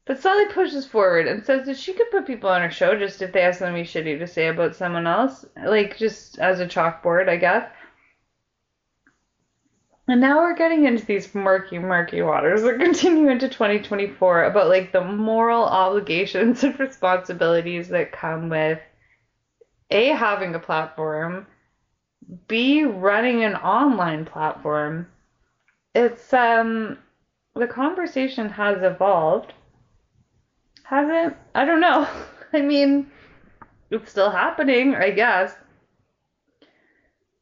But Sally pushes forward and says that she could put people on her show just if they have something shitty to say about someone else, like, just as a chalkboard, I guess. And now we're getting into these murky, murky waters that continue into 2024 about, like, the moral obligations and responsibilities that come with A, having a platform, B, running an online platform. It's, the conversation has evolved. Has it? I don't know. I mean, it's still happening, I guess.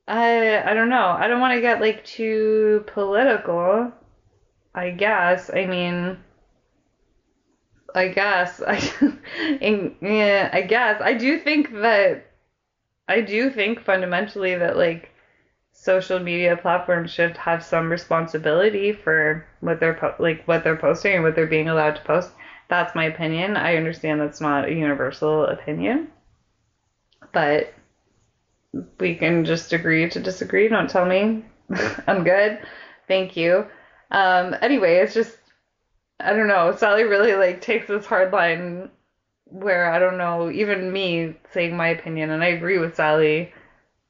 I don't know. I don't want to get, like, too political, I guess. I mean, I guess. I guess. I do think fundamentally that, like, social media platforms should have some responsibility for what they're posting and what they're being allowed to post. That's my opinion. I understand that's not a universal opinion, but we can just agree to disagree. Don't tell me. I'm good. Thank you. Anyway, it's just, I don't know. Sally really, like, takes this hard line where I don't know, even me saying my opinion, and I agree with Sally,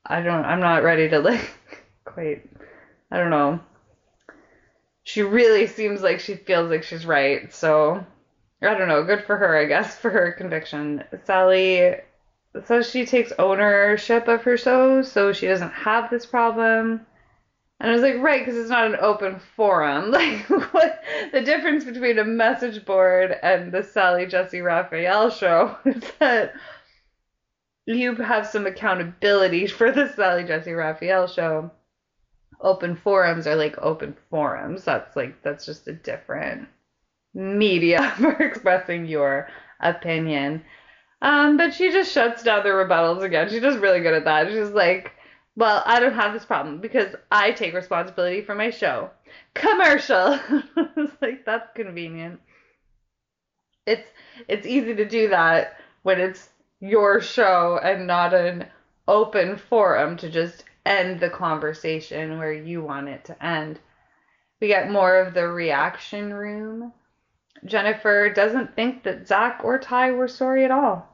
I'm not ready to, like, quite, I don't know. She really seems like she feels like she's right, so I don't know. Good for her, I guess, for her conviction. Sally So she takes ownership of her show, so she doesn't have this problem. And I was like, right, because it's not an open forum. Like, what the difference between a message board and the Sally Jessy Raphael show is that you have some accountability for the Sally Jessy Raphael show. Open forums are like open forums. That's just a different media for expressing your opinion. But she just shuts down the rebuttals again. She's just really good at that. She's like, well, I don't have this problem because I take responsibility for my show. Commercial. It's like, that's convenient. It's easy to do that when it's your show and not an open forum to just end the conversation where you want it to end. We get more of the reaction room. Jennifer doesn't think that Zach or Ty were sorry at all.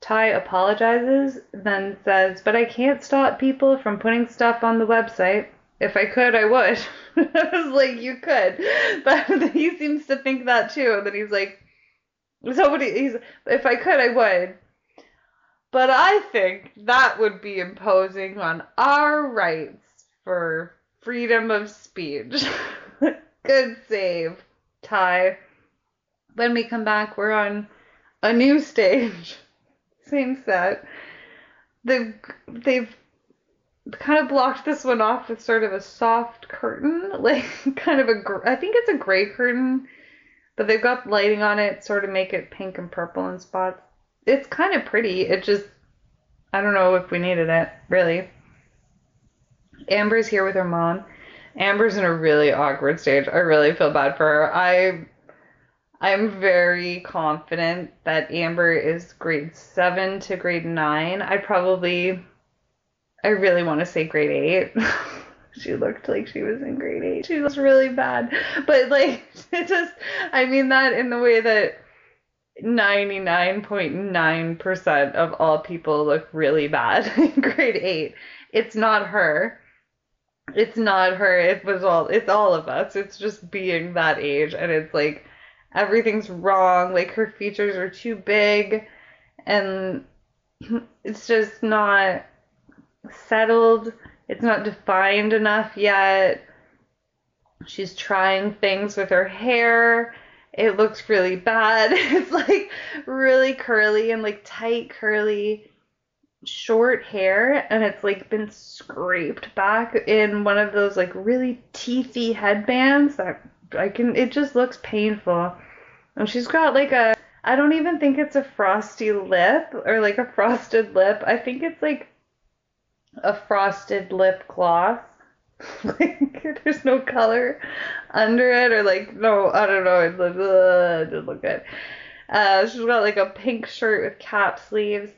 Ty apologizes, then says, but I can't stop people from putting stuff on the website. If I could, I would. I was like, you could. But he seems to think that too. And then he's like, if I could, I would. But I think that would be imposing on our rights for freedom of speech. Good save, Ty. When we come back, we're on a new stage. Same set. They've kind of blocked this one off with sort of a soft curtain, like kind of I think it's a gray curtain, but they've got lighting on it, sort of make it pink and purple in spots. It's kind of pretty. It just, I don't know if we needed it, really. Amber's here with her mom. Amber's in a really awkward stage. I really feel bad for her. I'm very confident that Amber is grade 7 to grade 9. I really want to say grade 8. She looked like she was in grade 8. She looks really bad. But, like, it just, I mean that in the way that 99.9% of all people look really bad in grade 8. It's not her. It's not her. It's all of us. It's just being that age. And it's like, everything's wrong, like her features are too big, and it's just not settled, it's not defined enough yet. She's trying things with her hair, it looks really bad, it's like really curly and like tight curly short hair, and it's like been scraped back in one of those like really teethy headbands that it just looks painful. And she's got like a, I don't even think it's a frosty lip or like a frosted lip. I think it's like a frosted lip gloss. Like there's no color under it or like, no, I don't know. It's like, it doesn't look good. She's got like a pink shirt with cap sleeves.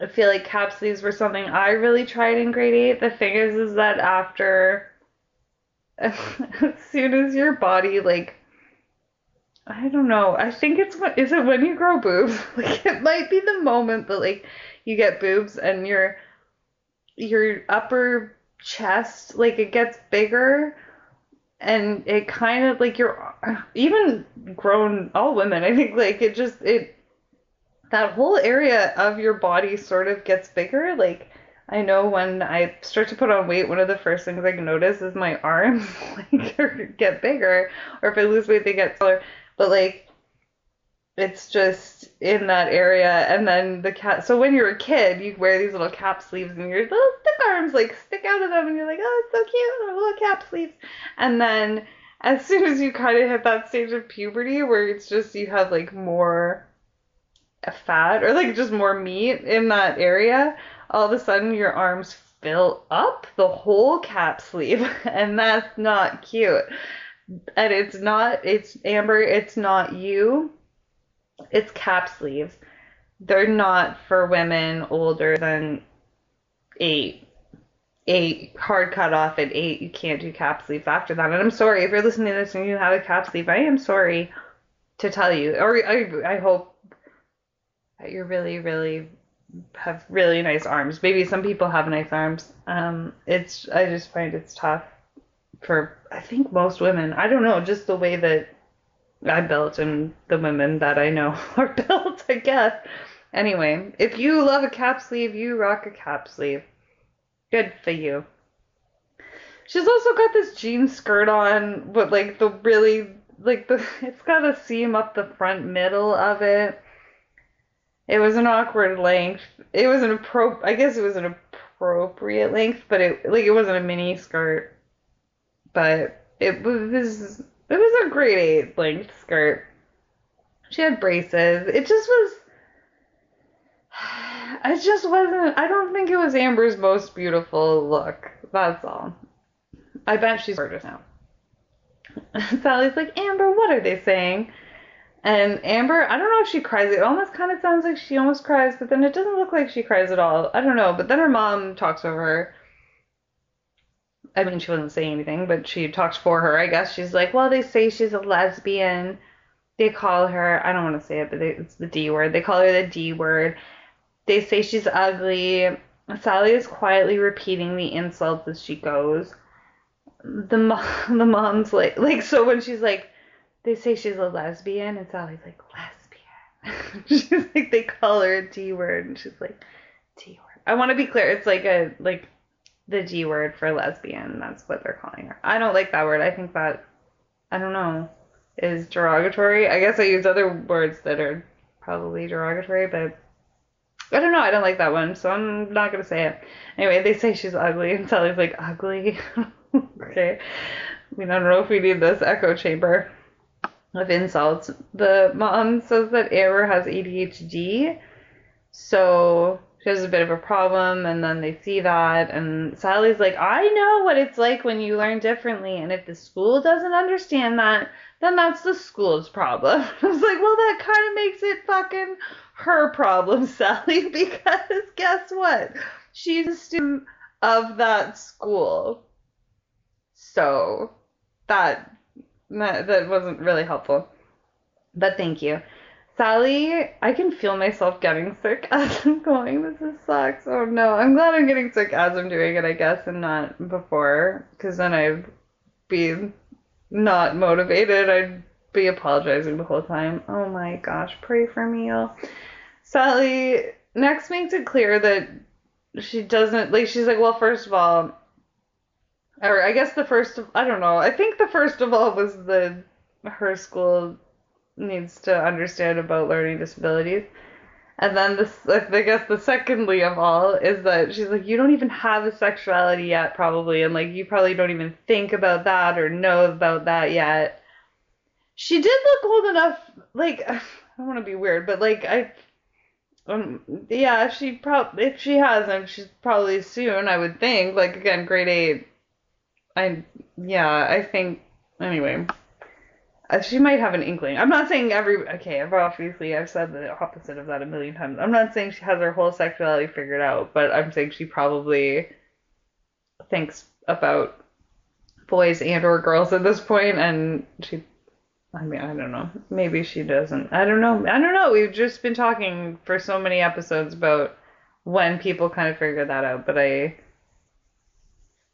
I feel like cap sleeves were something I really tried in grade 8. The thing is that as soon as your body, like, I don't know, I think is it when you grow boobs? Like, it might be the moment that, like, you get boobs and your upper chest, like, it gets bigger, and it kind of, like, even grown, all women, I think, like, that whole area of your body sort of gets bigger, like, I know when I start to put on weight, one of the first things I can notice is my arms like get bigger, or if I lose weight, they get smaller. But like, it's just in that area. And then so when you're a kid, you wear these little cap sleeves and your little thick arms like stick out of them and you're like, oh, it's so cute, little cap sleeves. And then as soon as you kind of hit that stage of puberty where it's just, you have like more fat or like just more meat in that area, all of a sudden your arms fill up the whole cap sleeve, and that's not cute. And it's Amber, it's not you, it's cap sleeves. They're not for women older than 8, hard cut off at 8. You can't do cap sleeves after that. And I'm sorry if you're listening to this and you have a cap sleeve, I am sorry to tell you, or I hope that you're really, really have really nice arms. Maybe some people have nice arms. I just find it's tough for, I think, most women. I don't know, just the way that I'm built and the women that I know are built, I guess. Anyway, if you love a cap sleeve, you rock a cap sleeve. Good for you. She's also got this jean skirt on, but like the really, like the, it's got a seam up the front middle of it. It was an awkward length. It was an appro, I guess it was an appropriate length, but it, like, it wasn't a mini skirt, but it was a grade 8 length skirt. She had braces. It just was, it just wasn't, I don't think it was Amber's most beautiful look. That's all. I bet she's gorgeous now. Sally's like, Amber, what are they saying? And Amber, I don't know if she cries. It almost kind of sounds like she almost cries, but then it doesn't look like she cries at all. I don't know. But then her mom talks over her. I mean, she wasn't saying anything, but she talks for her, I guess. She's like, well, they say she's a lesbian. They call her, I don't want to say it, but it's the D word. They call her the D word. They say she's ugly. Sally is quietly repeating the insults as she goes. The mom's like, so when she's like, they say she's a lesbian, and Sally's like, lesbian. She's like, they call her a D word, and she's like, D word. I want to be clear, it's like the G word for lesbian. That's what they're calling her. I don't like that word. I think that, I don't know, is derogatory. I guess I use other words that are probably derogatory, but I don't know. I don't like that one, so I'm not going to say it. Anyway, they say she's ugly, and Sally's like, ugly? Okay. I mean, I don't know if we need this echo chamber of insults. The mom says that Amber has ADHD, so she has a bit of a problem, and then they see that, and Sally's like, I know what it's like when you learn differently, and if the school doesn't understand that, then that's the school's problem. I was like, well, that kind of makes it fucking her problem, Sally, because guess what? She's a student of that school. So that wasn't really helpful, but thank you, Sally. I can feel myself getting sick as I'm going. This is sucks. Oh no, I'm glad I'm getting sick as I'm doing it, I guess, and not before, because then I'd be not motivated. I'd be apologizing the whole time. Oh my gosh, pray for me, y'all. Sally next makes it clear that she doesn't, like, she's like, well, first of all, or I guess the first of, I don't know. I think the first of all was the, her school needs to understand about learning disabilities. And then I guess the secondly of all is that she's like, you don't even have a sexuality yet, probably. And like, you probably don't even think about that or know about that yet. She did look old enough. Like, I don't want to be weird, but like, yeah, if she hasn't, she's probably soon, I would think. Like, again, grade 8. I think, anyway, she might have an inkling. I'm not saying I've said the opposite of that a million times. I'm not saying she has her whole sexuality figured out, but I'm saying she probably thinks about boys and or girls at this point, and she, I mean, I don't know. Maybe she doesn't. I don't know. We've just been talking for so many episodes about when people kind of figure that out, but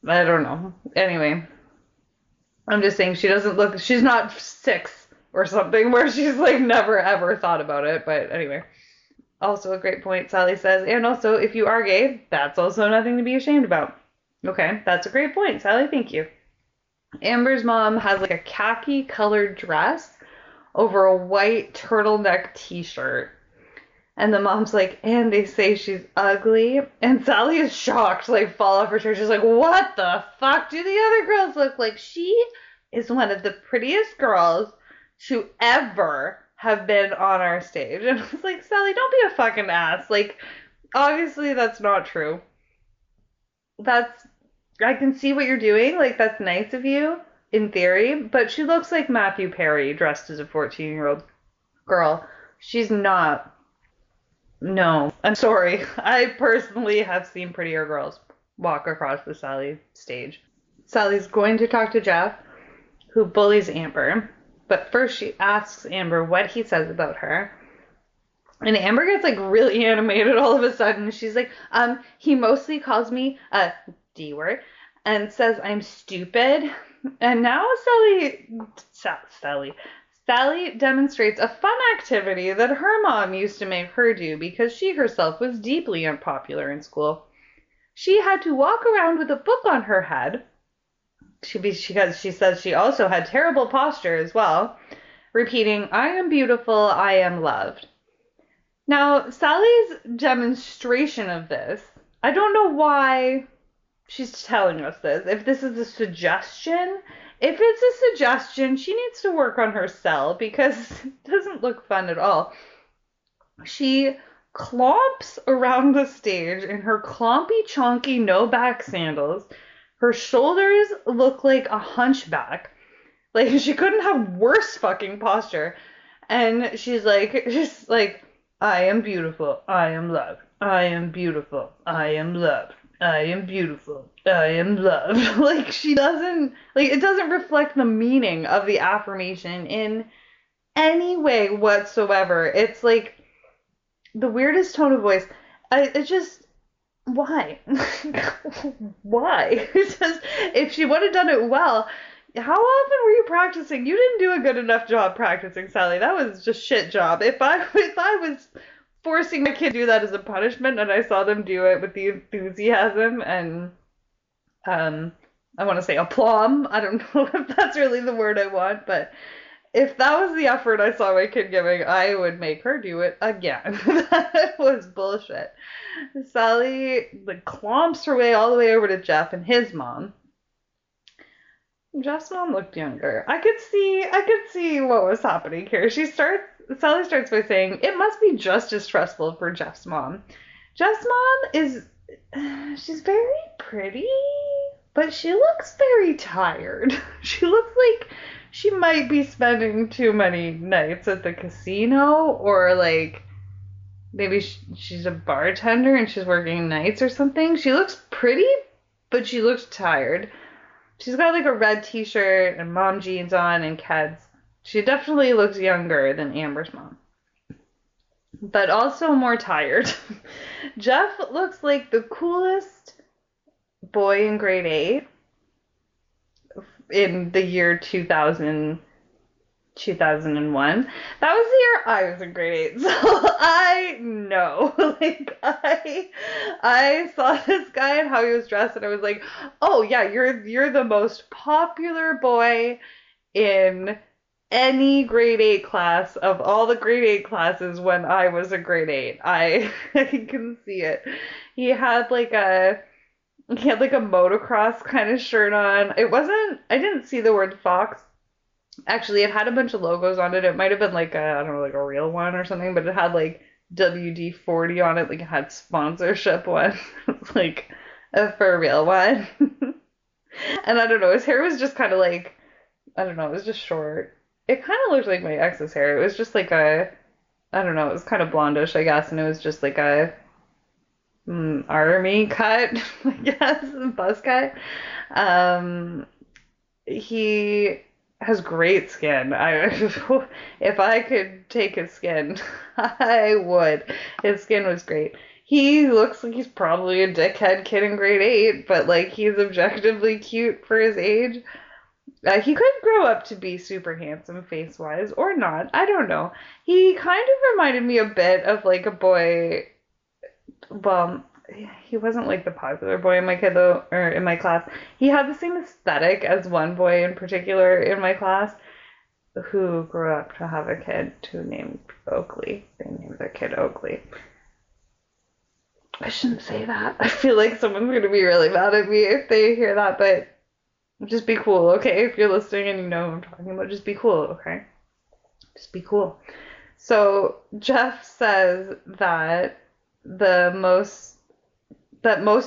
I don't know. Anyway, I'm just saying she's not 6 or something where she's like never ever thought about it. But anyway, also a great point, Sally says. And also, if you are gay, that's also nothing to be ashamed about. Okay, that's a great point, Sally. Thank you. Amber's mom has like a khaki colored dress over a white turtleneck t-shirt. And the mom's like, and they say she's ugly. And Sally is shocked, like, fall off her chair. She's like, what the fuck do the other girls look like? She is one of the prettiest girls to ever have been on our stage. And I was like, Sally, don't be a fucking ass. Like, obviously that's not true. I can see what you're doing. Like, that's nice of you, in theory. But she looks like Matthew Perry dressed as a 14-year-old girl. She's not... No, I'm sorry. I personally have seen prettier girls walk across the Sally stage. Sally's going to talk to Jeff, who bullies Amber. But first she asks Amber what he says about her. And Amber gets, like, really animated all of a sudden. She's like, he mostly calls me a D word and says I'm stupid. And now Sally... Sally demonstrates a fun activity that her mom used to make her do because she herself was deeply unpopular in school. She had to walk around with a book on her head, because she says she also had terrible posture as well, repeating, "I am beautiful, I am loved." Now, Sally's demonstration of this, I don't know why she's telling us this. If this is a suggestion, she needs to work on herself because it doesn't look fun at all. She clomps around the stage in her clompy, chonky, no-back sandals. Her shoulders look like a hunchback. Like, she couldn't have worse fucking posture. And she's like, I am beautiful. I am loved. I am beautiful. I am loved. I am beautiful. I am loved. Like, she doesn't, it doesn't reflect the meaning of the affirmation in any way whatsoever. It's like the weirdest tone of voice. Why? Why? It's just, if she would have done it well, how often were you practicing? You didn't do a good enough job practicing, Sally. That was just shit job. If I was forcing my kid to do that as a punishment, and I saw them do it with the enthusiasm and, I want to say aplomb. I don't know if that's really the word I want, but if that was the effort I saw my kid giving, I would make her do it again. That was bullshit. Sally clomps her way all the way over to Jeff and his mom. Jeff's mom looked younger. I could see what was happening here. Sally starts by saying, "It must be just as stressful for Jeff's mom." Jeff's mom she's very pretty, but she looks very tired. She looks like she might be spending too many nights at the casino, or maybe she's a bartender and she's working nights or something. She looks pretty, but she looks tired. She's got a red t-shirt and mom jeans on and Keds. She definitely looks younger than Amber's mom, but also more tired. Jeff looks like the coolest boy in grade 8 in the year 2000, 2001. That was the year I was in grade 8, so I know. I saw this guy and how he was dressed, and I was like, oh yeah, you're the most popular boy in any grade 8 class of all the grade 8 classes when I was a grade 8. I can see it. He had a motocross kind of shirt on. I didn't see the word Fox. Actually, it had a bunch of logos on it. It might have been a real one or something, but it had WD-40 on it. It had sponsorship one, a for real one. And I don't know, his hair was just kind of it was just short. It kind of looked like my ex's hair. It was just it was kind of blondish, I guess, and it was just army cut, I guess, buzz cut. He has great skin. If I could take his skin, I would. His skin was great. He looks like he's probably a dickhead kid in grade 8, but he's objectively cute for his age. He could grow up to be super handsome face-wise, or not. I don't know. He kind of reminded me a bit of, a boy. Well, he wasn't, the popular boy in my kid, though, or in my class. He had the same aesthetic as one boy in particular in my class who grew up to have a kid who named Oakley. They named their kid Oakley. I shouldn't say that. I feel like someone's going to be really mad at me if they hear that, but just be cool, okay? If you're listening and you know what I'm talking about, just be cool, okay? Just be cool. So Jeff says that most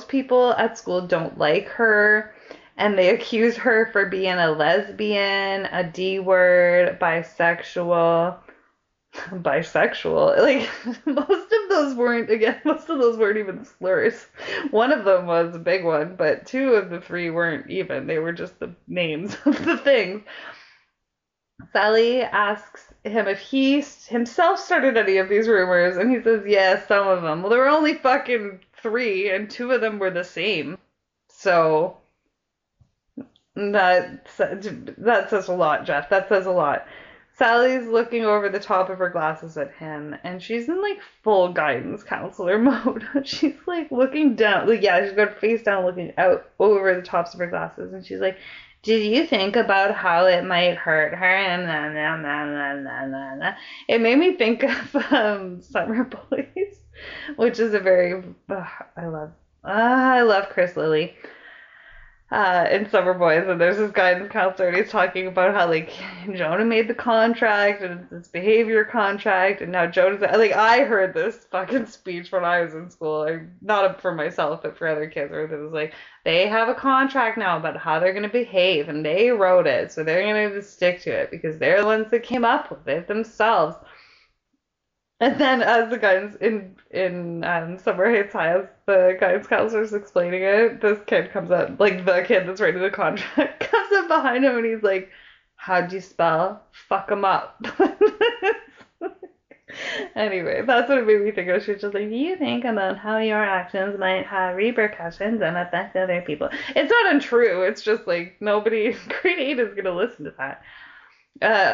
people at school don't like her, and they accuse her for being a lesbian, a D-word, bisexual. Most of those weren't even slurs. One of them was a big one, but two of the three weren't even. They were just the names of the things. Sally asks him if he himself started any of these rumors, and he says, yeah, some of them. Well, there were only fucking 3, and 2 of them were the same. So that says a lot, Jeff. That says a lot. Sally's looking over the top of her glasses at him, and she's in, like, full guidance counselor mode. She's, like, looking down. Like, yeah, she's got her face down looking out over the tops of her glasses, and she's like, did you think about how it might hurt her? And it made me think of Summer Boys, which is a very... I love Chris Lilly. In Summer Boys, and there's this guy in the counselor, and he's talking about how, like, Jonah made the contract, and it's this behavior contract, and now Jonah's, like, I heard this fucking speech when I was in school, like, not for myself, but for other kids, where it was like, they have a contract now about how they're going to behave, and they wrote it, so they're going to stick to it, because they're the ones that came up with it themselves. And then as the guidance in Summer Hates High, as the guidance counselor's explaining it, this kid comes up, like the kid that's writing the contract, comes up behind him and he's like, how'd you spell? Fuck him up. Anyway, that's what it made me think of. She was just like, you think about how your actions might have repercussions and affect other people. It's not untrue. It's just like nobody in grade 8 is going to listen to that.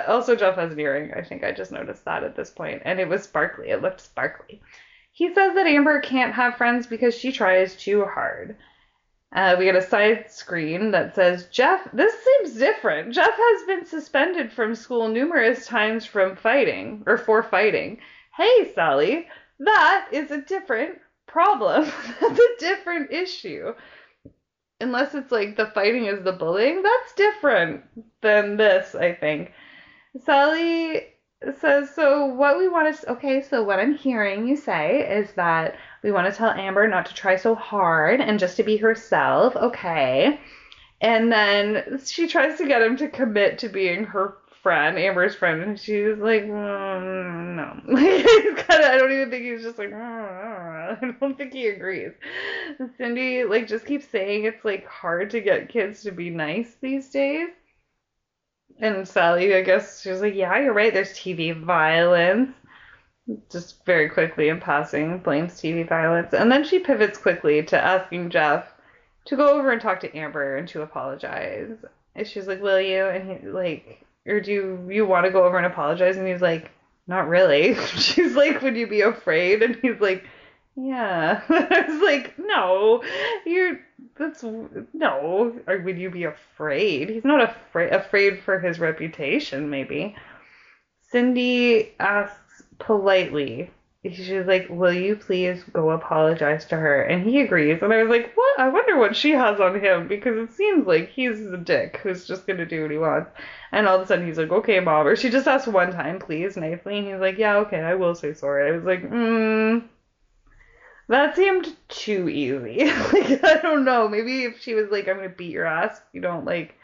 Also, Jeff has an earring. I think I just noticed that at this point. And it was sparkly. It looked sparkly. He says that Amber can't have friends because she tries too hard. We get a side screen that says, Jeff, this seems different. Jeff has been suspended from school numerous times for fighting. Hey, Sally, that is a different problem. That's a different issue. Unless it's like the fighting is the bullying, that's different than this, I think. Sally says, so what I'm hearing you say is that we want to tell Amber not to try so hard and just to be herself, okay? And then she tries to get him to commit to being her friend, Amber's friend, and she's like, no. I don't even think he's just like, I don't think he agrees. Cindy, like, just keeps saying it's, like, hard to get kids to be nice these days. And Sally, I guess, she was like, yeah, you're right, there's TV violence. Just very quickly in passing, blames TV violence. And then she pivots quickly to asking Jeff to go over and talk to Amber and to apologize. And she's like, will you? And he, like... or do you want to go over and apologize? And he's like, not really. She's like, would you be afraid? And he's like, yeah. I was like, no. No. Or would you be afraid? He's not afraid for his reputation, maybe. Cindy asks politely. She's like, will you please go apologize to her? And he agrees. And I was like, what? I wonder what she has on him, because it seems like he's a dick who's just going to do what he wants. And all of a sudden he's like, okay, Mom. Or she just asked one time, please, nicely. And he's like, yeah, okay, I will say sorry. I was like, that seemed too easy. Like, I don't know. Maybe if she was like, I'm going to beat your ass if you don't, like,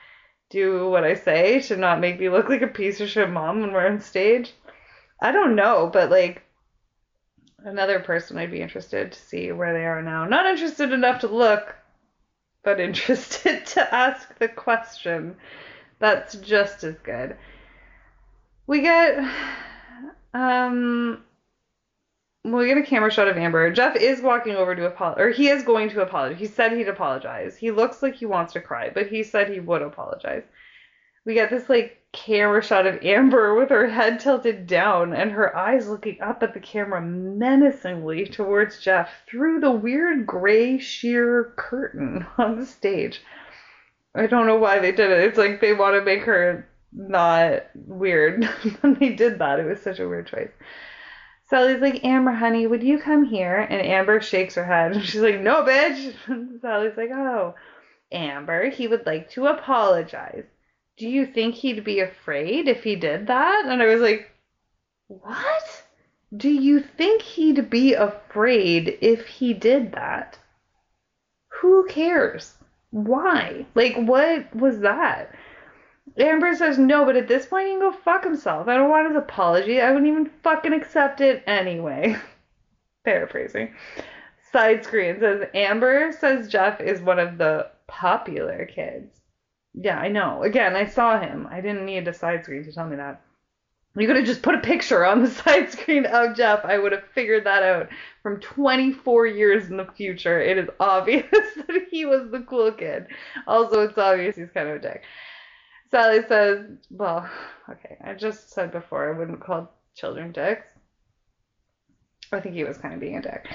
do what I say to not make me look like a piece of shit mom when we're on stage. I don't know, but, like, another person I'd be interested to see where they are now. Not interested enough to look, but interested to ask the question. That's just as good. We get a camera shot of Amber. Jeff is walking over to apologize, or he is going to apologize. He said he'd apologize. He looks like he wants to cry, but he said he would apologize. We get this, like, camera shot of Amber with her head tilted down and her eyes looking up at the camera menacingly towards Jeff through the weird gray sheer curtain on the stage. I don't know why they did it. It's like they want to make her not weird when they did that. It was such a weird choice. Sally's like, Amber, honey, would you come here? And Amber shakes her head. And she's like, no, bitch. And Sally's like, oh, Amber, he would like to apologize. Do you think he'd be afraid if he did that? And I was like, what? Do you think he'd be afraid if he did that? Who cares? Why? Like, what was that? Amber says, no, but at this point, he can go fuck himself. I don't want his apology. I wouldn't even fucking accept it anyway. Paraphrasing. Side screen says, Amber says Jeff is one of the popular kids. Yeah, I know. Again, I saw him. I didn't need a side screen to tell me that. You could have just put a picture on the side screen of Jeff. I would have figured that out from 24 years in the future. It is obvious that he was the cool kid. Also, it's obvious he's kind of a dick. Sally says, well, okay, I just said before I wouldn't call children dicks. I think he was kind of being a dick.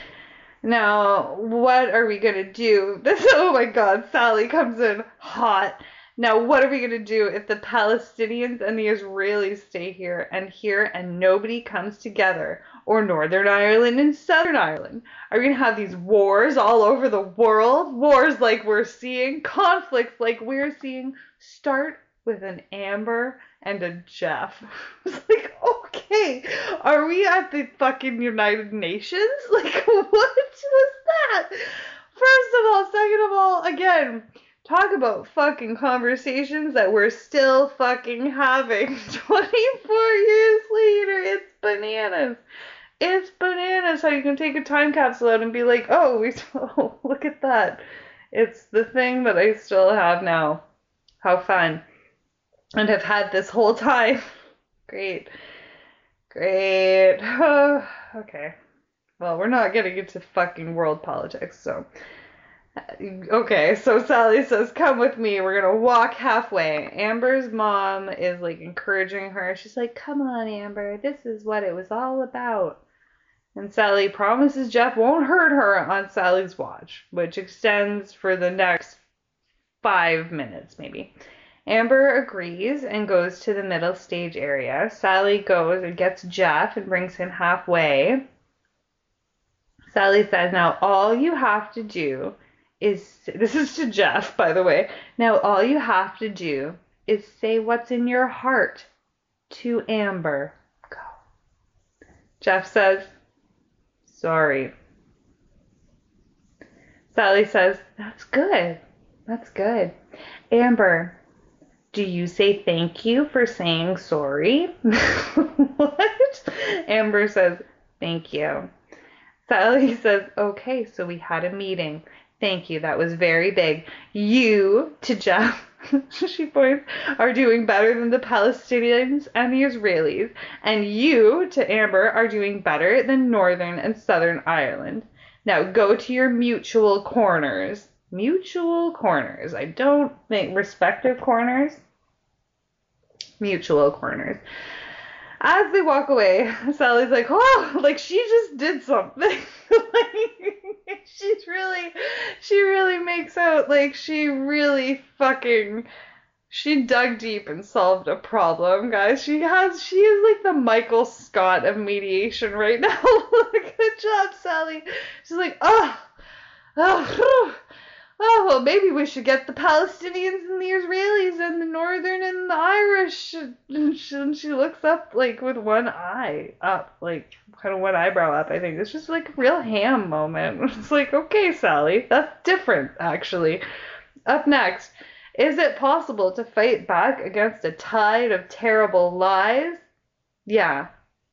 Now, what are we going to do? This, oh my God, Sally comes in hot. Now, what are we going to do if the Palestinians and the Israelis stay here and nobody comes together? Or Northern Ireland and Southern Ireland? Are we going to have these wars all over the world? Wars like we're seeing, conflicts like we're seeing, start with an Amber and a Jeff. It's like, okay, are we at the fucking United Nations? Like, what was that? First of all, second of all, again, talk about fucking conversations that we're still fucking having 24 years later. It's bananas. It's bananas how you can take a time capsule out and be like, oh, look at that. It's the thing that I still have now. How fun. And have had this whole time. Great. Great. Oh, okay. Well, we're not getting into fucking world politics, so... Okay, so Sally says, come with me. We're going to walk halfway. Amber's mom is, like, encouraging her. She's like, come on, Amber. This is what it was all about. And Sally promises Jeff won't hurt her on Sally's watch, which extends for the next 5 minutes, maybe. Amber agrees and goes to the middle stage area. Sally goes and gets Jeff and brings him halfway. Sally says, now all you have to do is, this is to Jeff, by the way, now all you have to do is say what's in your heart to Amber. Go. Jeff says, sorry. Sally says, that's good. That's good. Amber, do you say thank you for saying sorry? What? Amber says, thank you. Sally says, okay, so we had a meeting. Thank you. That was very big. You, to Jeff, she points, are doing better than the Palestinians and the Israelis. And you, to Amber, are doing better than Northern and Southern Ireland. Now go to your mutual corners. Mutual corners. I don't think respective corners. Mutual corners. As they walk away, Sally's like, oh, like she just did something. Like, she really makes out like she really fucking, she dug deep and solved a problem, guys. She is like the Michael Scott of mediation right now. Good job, Sally. She's like, oh, well, maybe we should get the Palestinians and the Israelis and the Northern and the Irish. And she looks up, like, with one eye up, like, kind of one eyebrow up, I think. It's just, like, a real ham moment. It's like, okay, Sally, that's different, actually. Up next, is it possible to fight back against a tide of terrible lies? Yeah,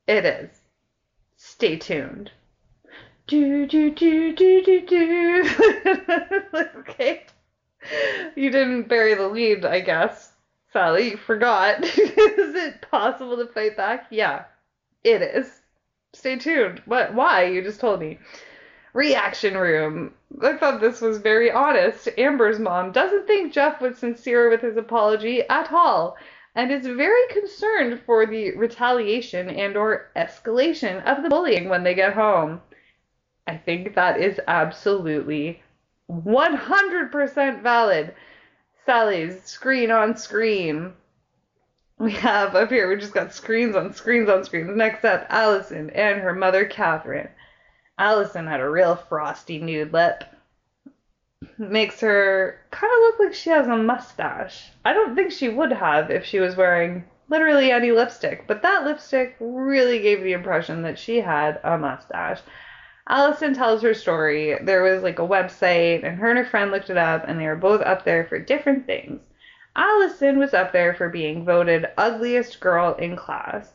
it is. Stay tuned. Do, do, do, do, do, do. Okay. You didn't bury the lead, I guess, Sally. You forgot. Is it possible to fight back? Yeah, it is. Stay tuned. What? Why? You just told me. Reaction room. I thought this was very honest. Amber's mom doesn't think Jeff was sincere with his apology at all, and is very concerned for the retaliation and or escalation of the bullying when they get home. I think that is absolutely 100% valid. Sally's screen on screen. We have up here, we just got screens on screens on screens. Next up, Allison and her mother, Catherine. Allison had a real frosty nude lip. Makes her kind of look like she has a mustache. I don't think she would have if she was wearing literally any lipstick, but that lipstick really gave the impression that she had a mustache. Allison tells her story. There was like a website and her and her friend looked it up and they were both up there for different things. Allison was up there for being voted ugliest girl in class.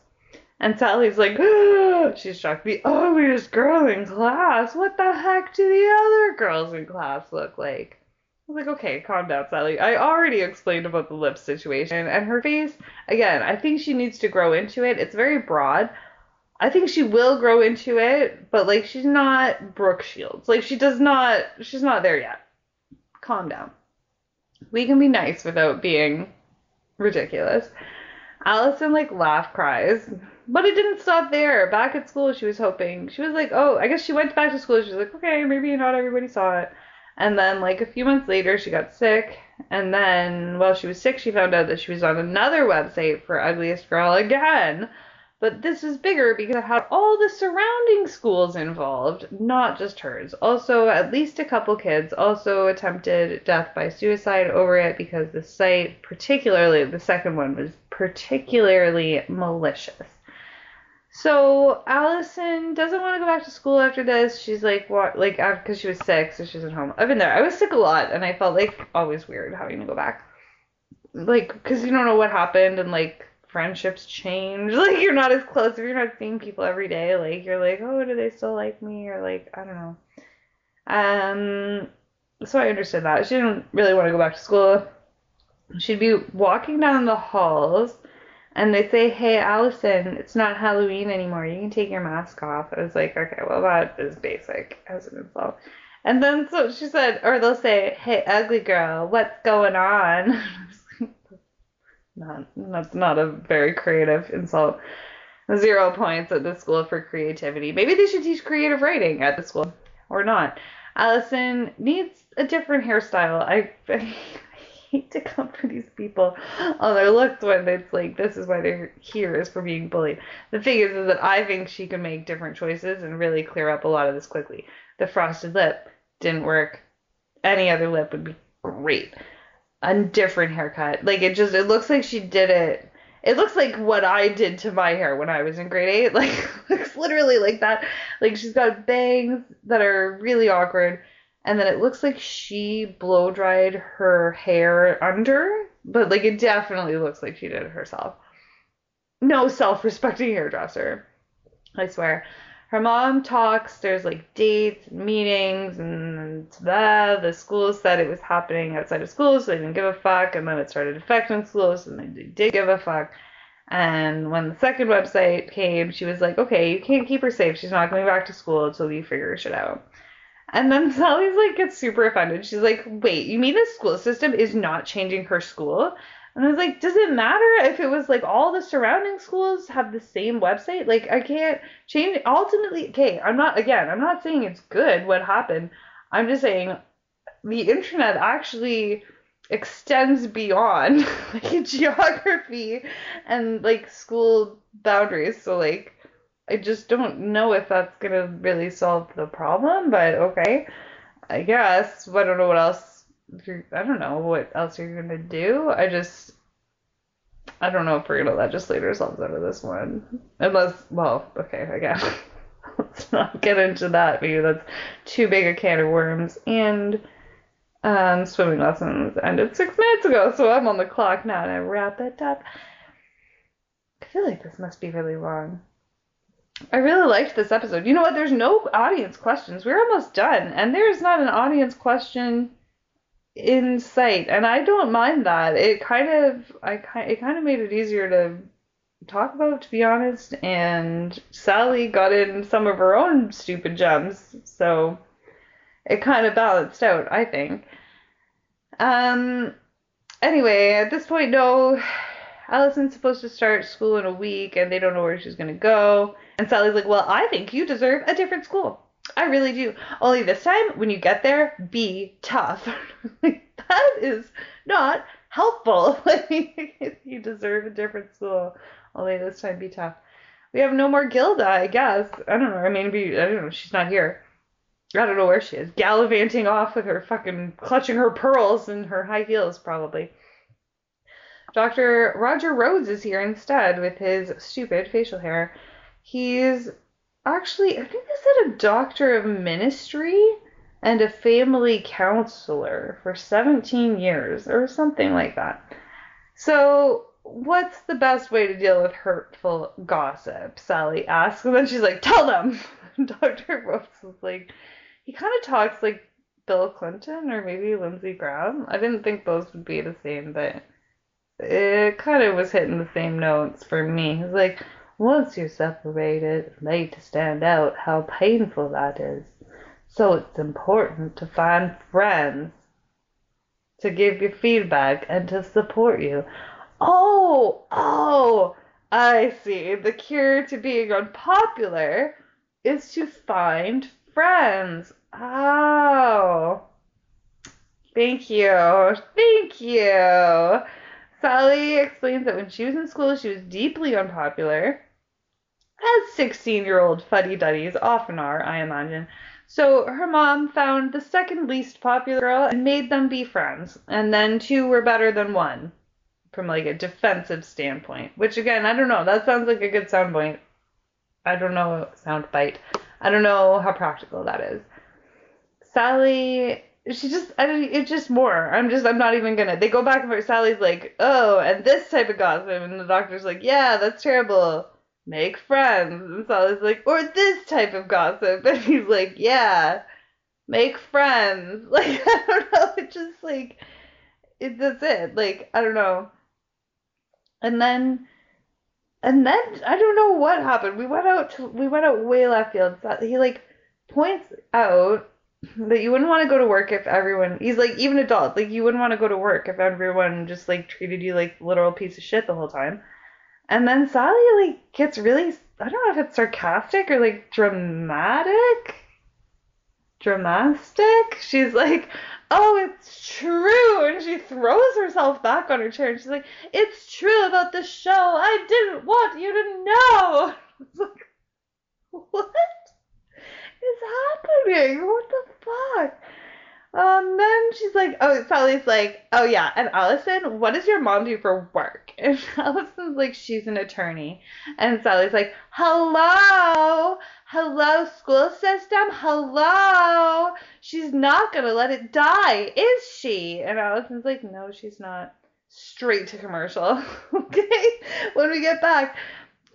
And Sally's like, oh, she's shocked, the ugliest girl in class. What the heck do the other girls in class look like? I was like, okay, calm down, Sally. I already explained about the lip situation and her face. Again, I think she needs to grow into it. It's very broad. I think she will grow into it, but, like, she's not Brooke Shields. Like, she's not there yet. Calm down. We can be nice without being ridiculous. Allison, like, laugh cries. But it didn't stop there. Back at school, she was hoping. She was like, oh, I guess she went back to school. She was like, okay, maybe not everybody saw it. And then, like, a few months later, she got sick. And then, while she was sick, she found out that she was on another website for Ugliest Girl again. But this was bigger because it had all the surrounding schools involved, not just hers. Also, at least a couple kids also attempted death by suicide over it because the site, particularly the second one, was particularly malicious. So Allison doesn't want to go back to school after this. She's like, what? Like, because she was sick, so she's at home. I've been there. I was sick a lot, and I felt like always weird having to go back. Like, because you don't know what happened, and like, friendships change, like you're not as close if you're not seeing people every day, like you're like, oh, do they still like me, or like, I don't know. So I understood that. She didn't really want to go back to school. She'd be walking down the halls and they say, hey Allison, it's not Halloween anymore, you can take your mask off. I was like, okay, well that is basic as an insult. And then so she said, or they'll say, hey ugly girl, what's going on? That's not a very creative insult. 0 points at the school for creativity. Maybe they should teach creative writing at the school or not. Allison needs a different hairstyle. I hate to comfort these people on their looks when it's like, this is why they're here, is for being bullied. The thing is that I think she can make different choices and really clear up a lot of this quickly. The frosted lip didn't work. Any other lip would be great. A different haircut. Like, it looks like she did it. It looks like what I did to my hair when I was in grade 8. Like, it looks literally like that. Like, she's got bangs that are really awkward. And then it looks like she blow-dried her hair under. But, like, it definitely looks like she did it herself. No self-respecting hairdresser. I swear. Her mom talks, there's like dates, meetings, and the school said it was happening outside of school, so they didn't give a fuck, and then it started affecting schools, and they did give a fuck. And when the second website came, she was like, okay, you can't keep her safe, she's not going back to school until you figure shit out. And then Sally's like, gets super offended. She's like, wait, you mean the school system is not changing her school? And I was like, does it matter if it was, like, all the surrounding schools have the same website? Like, I can't change it. Ultimately, okay, I'm not saying it's good what happened. I'm just saying the internet actually extends beyond, like, geography and, like, school boundaries. So, like, I just don't know if that's going to really solve the problem. But, okay, I guess. I don't know what else. I don't know what else you're going to do. I don't know if we're going to legislate ourselves out of this one. Unless, well, okay, I guess. Let's not get into that. Maybe that's too big a can of worms. And swimming lessons ended 6 minutes ago, so I'm on the clock now and I wrap it up. I feel like this must be really long. I really liked this episode. You know what? There's no audience questions. We're almost done. And there's not an audience question in sight, and I don't mind that. It kind of made it easier to talk about, to be honest. And Sally got in some of her own stupid gems, so it kind of balanced out, I think. Anyway, at this point, no, Allison's supposed to start school in a week, and they don't know where she's gonna go. And Sally's like, well, I think you deserve a different school. I really do. Only this time, when you get there, be tough. That is not helpful. You deserve a different school. Only this time, be tough. We have no more Gilda, I guess. I don't know. I mean, I don't know. She's not here. I don't know where she is. Gallivanting off with her fucking, clutching her pearls and her high heels, probably. Dr. Roger Rhodes is here instead with his stupid facial hair. He's... Actually, I think they said a doctor of ministry and a family counselor for 17 years or something like that. So what's the best way to deal with hurtful gossip? Sally asks, and then she's like, tell them. Dr. Rhodes is like, he kind of talks like Bill Clinton or maybe Lindsey Graham. I didn't think those would be the same, but it kind of was hitting the same notes for me. He's like, once you're separated and made to stand out, how painful that is. So it's important to find friends to give you feedback and to support you. Oh, I see. The cure to being unpopular is to find friends. Oh, thank you. Sally explains that when she was in school, she was deeply unpopular, as 16-year-old fuddy-duddies often are, I imagine. So her mom found the second least popular girl and made them be friends. And then two were better than one from like a defensive standpoint, which again, I don't know. That sounds like a good soundbite. I don't know how practical that is. Sally, I'm not even gonna, they go back and forth. Sally's like, oh, and this type of gossip. And the doctor's like, yeah, that's terrible. Make friends. And Sally's like, or this type of gossip. And he's like, yeah, make friends. Like, I don't know. It's just like, that's it. Like, I don't know. And then I don't know what happened. We went out way left field. He like points out that you wouldn't want to go to work if everyone, he's like, even adults, like you wouldn't want to go to work if everyone just like treated you like literal piece of shit the whole time. And then Sally like gets really, I don't know if it's sarcastic or like dramatic. She's like, oh, it's true. And she throws herself back on her chair and she's like, it's true about the show. I didn't want you to know. It's like, what is happening? What the fuck? Then she's like, oh, Sally's like, oh yeah, and Allison, what does your mom do for work? And Allison's like, she's an attorney. And Sally's like, hello, school system, hello. She's not gonna let it die, is she? And Allison's like, no, she's not. Straight to commercial. Okay, when we get back,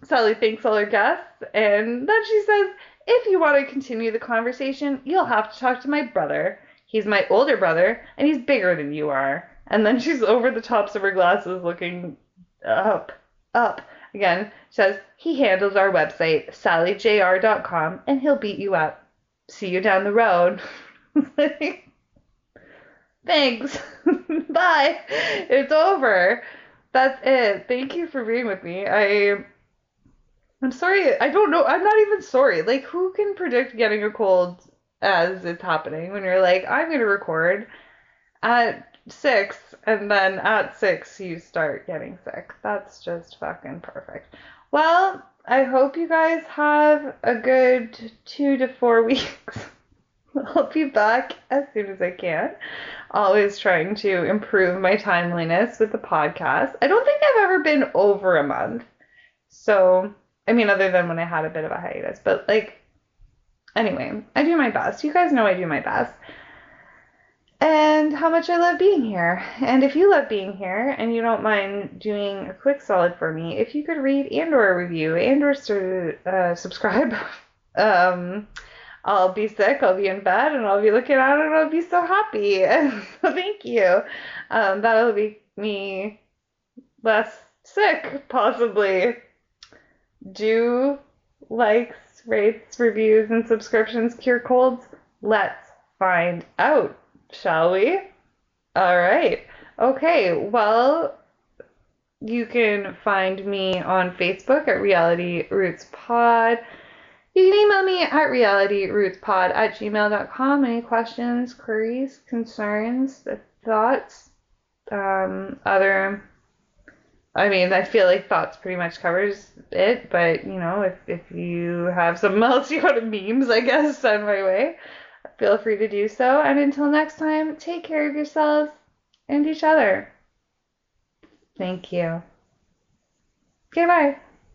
Sally thanks all her guests, and then she says, if you want to continue the conversation, you'll have to talk to my brother. He's my older brother, and he's bigger than you are. And then she's over the tops of her glasses looking up. Again, she says, he handles our website, sallyjr.com, and he'll beat you up. See you down the road. Thanks. Bye. It's over. That's it. Thank you for being with me. I'm sorry. I don't know. I'm not even sorry. Like, who can predict getting a cold as it's happening when you're like, I'm going to record at 6, and then at 6 you start getting sick. That's just fucking perfect. Well, I hope you guys have a good 2 to 4 weeks. I'll be back as soon as I can. Always trying to improve my timeliness with the podcast. I don't think I've ever been over a month. So, I mean, other than when I had a bit of a hiatus, but like, anyway, I do my best. You guys know I do my best. And how much I love being here. And if you love being here and you don't mind doing a quick solid for me, if you could read and or review and or subscribe, I'll be sick, I'll be in bed, and I'll be looking at it, and I'll be so happy. So thank you. That'll make me less sick, possibly. Do likes, rates, reviews, and subscriptions cure colds? Let's find out, shall we? All right. Okay, well, you can find me on Facebook at Reality Roots Pod. You can email me at realityrootspod@gmail.com. Any questions, queries, concerns, thoughts, I mean, I feel like thoughts pretty much covers it, but, you know, if you have something else you want to memes, I guess, send my way, feel free to do so. And until next time, take care of yourselves and each other. Thank you. Okay, bye.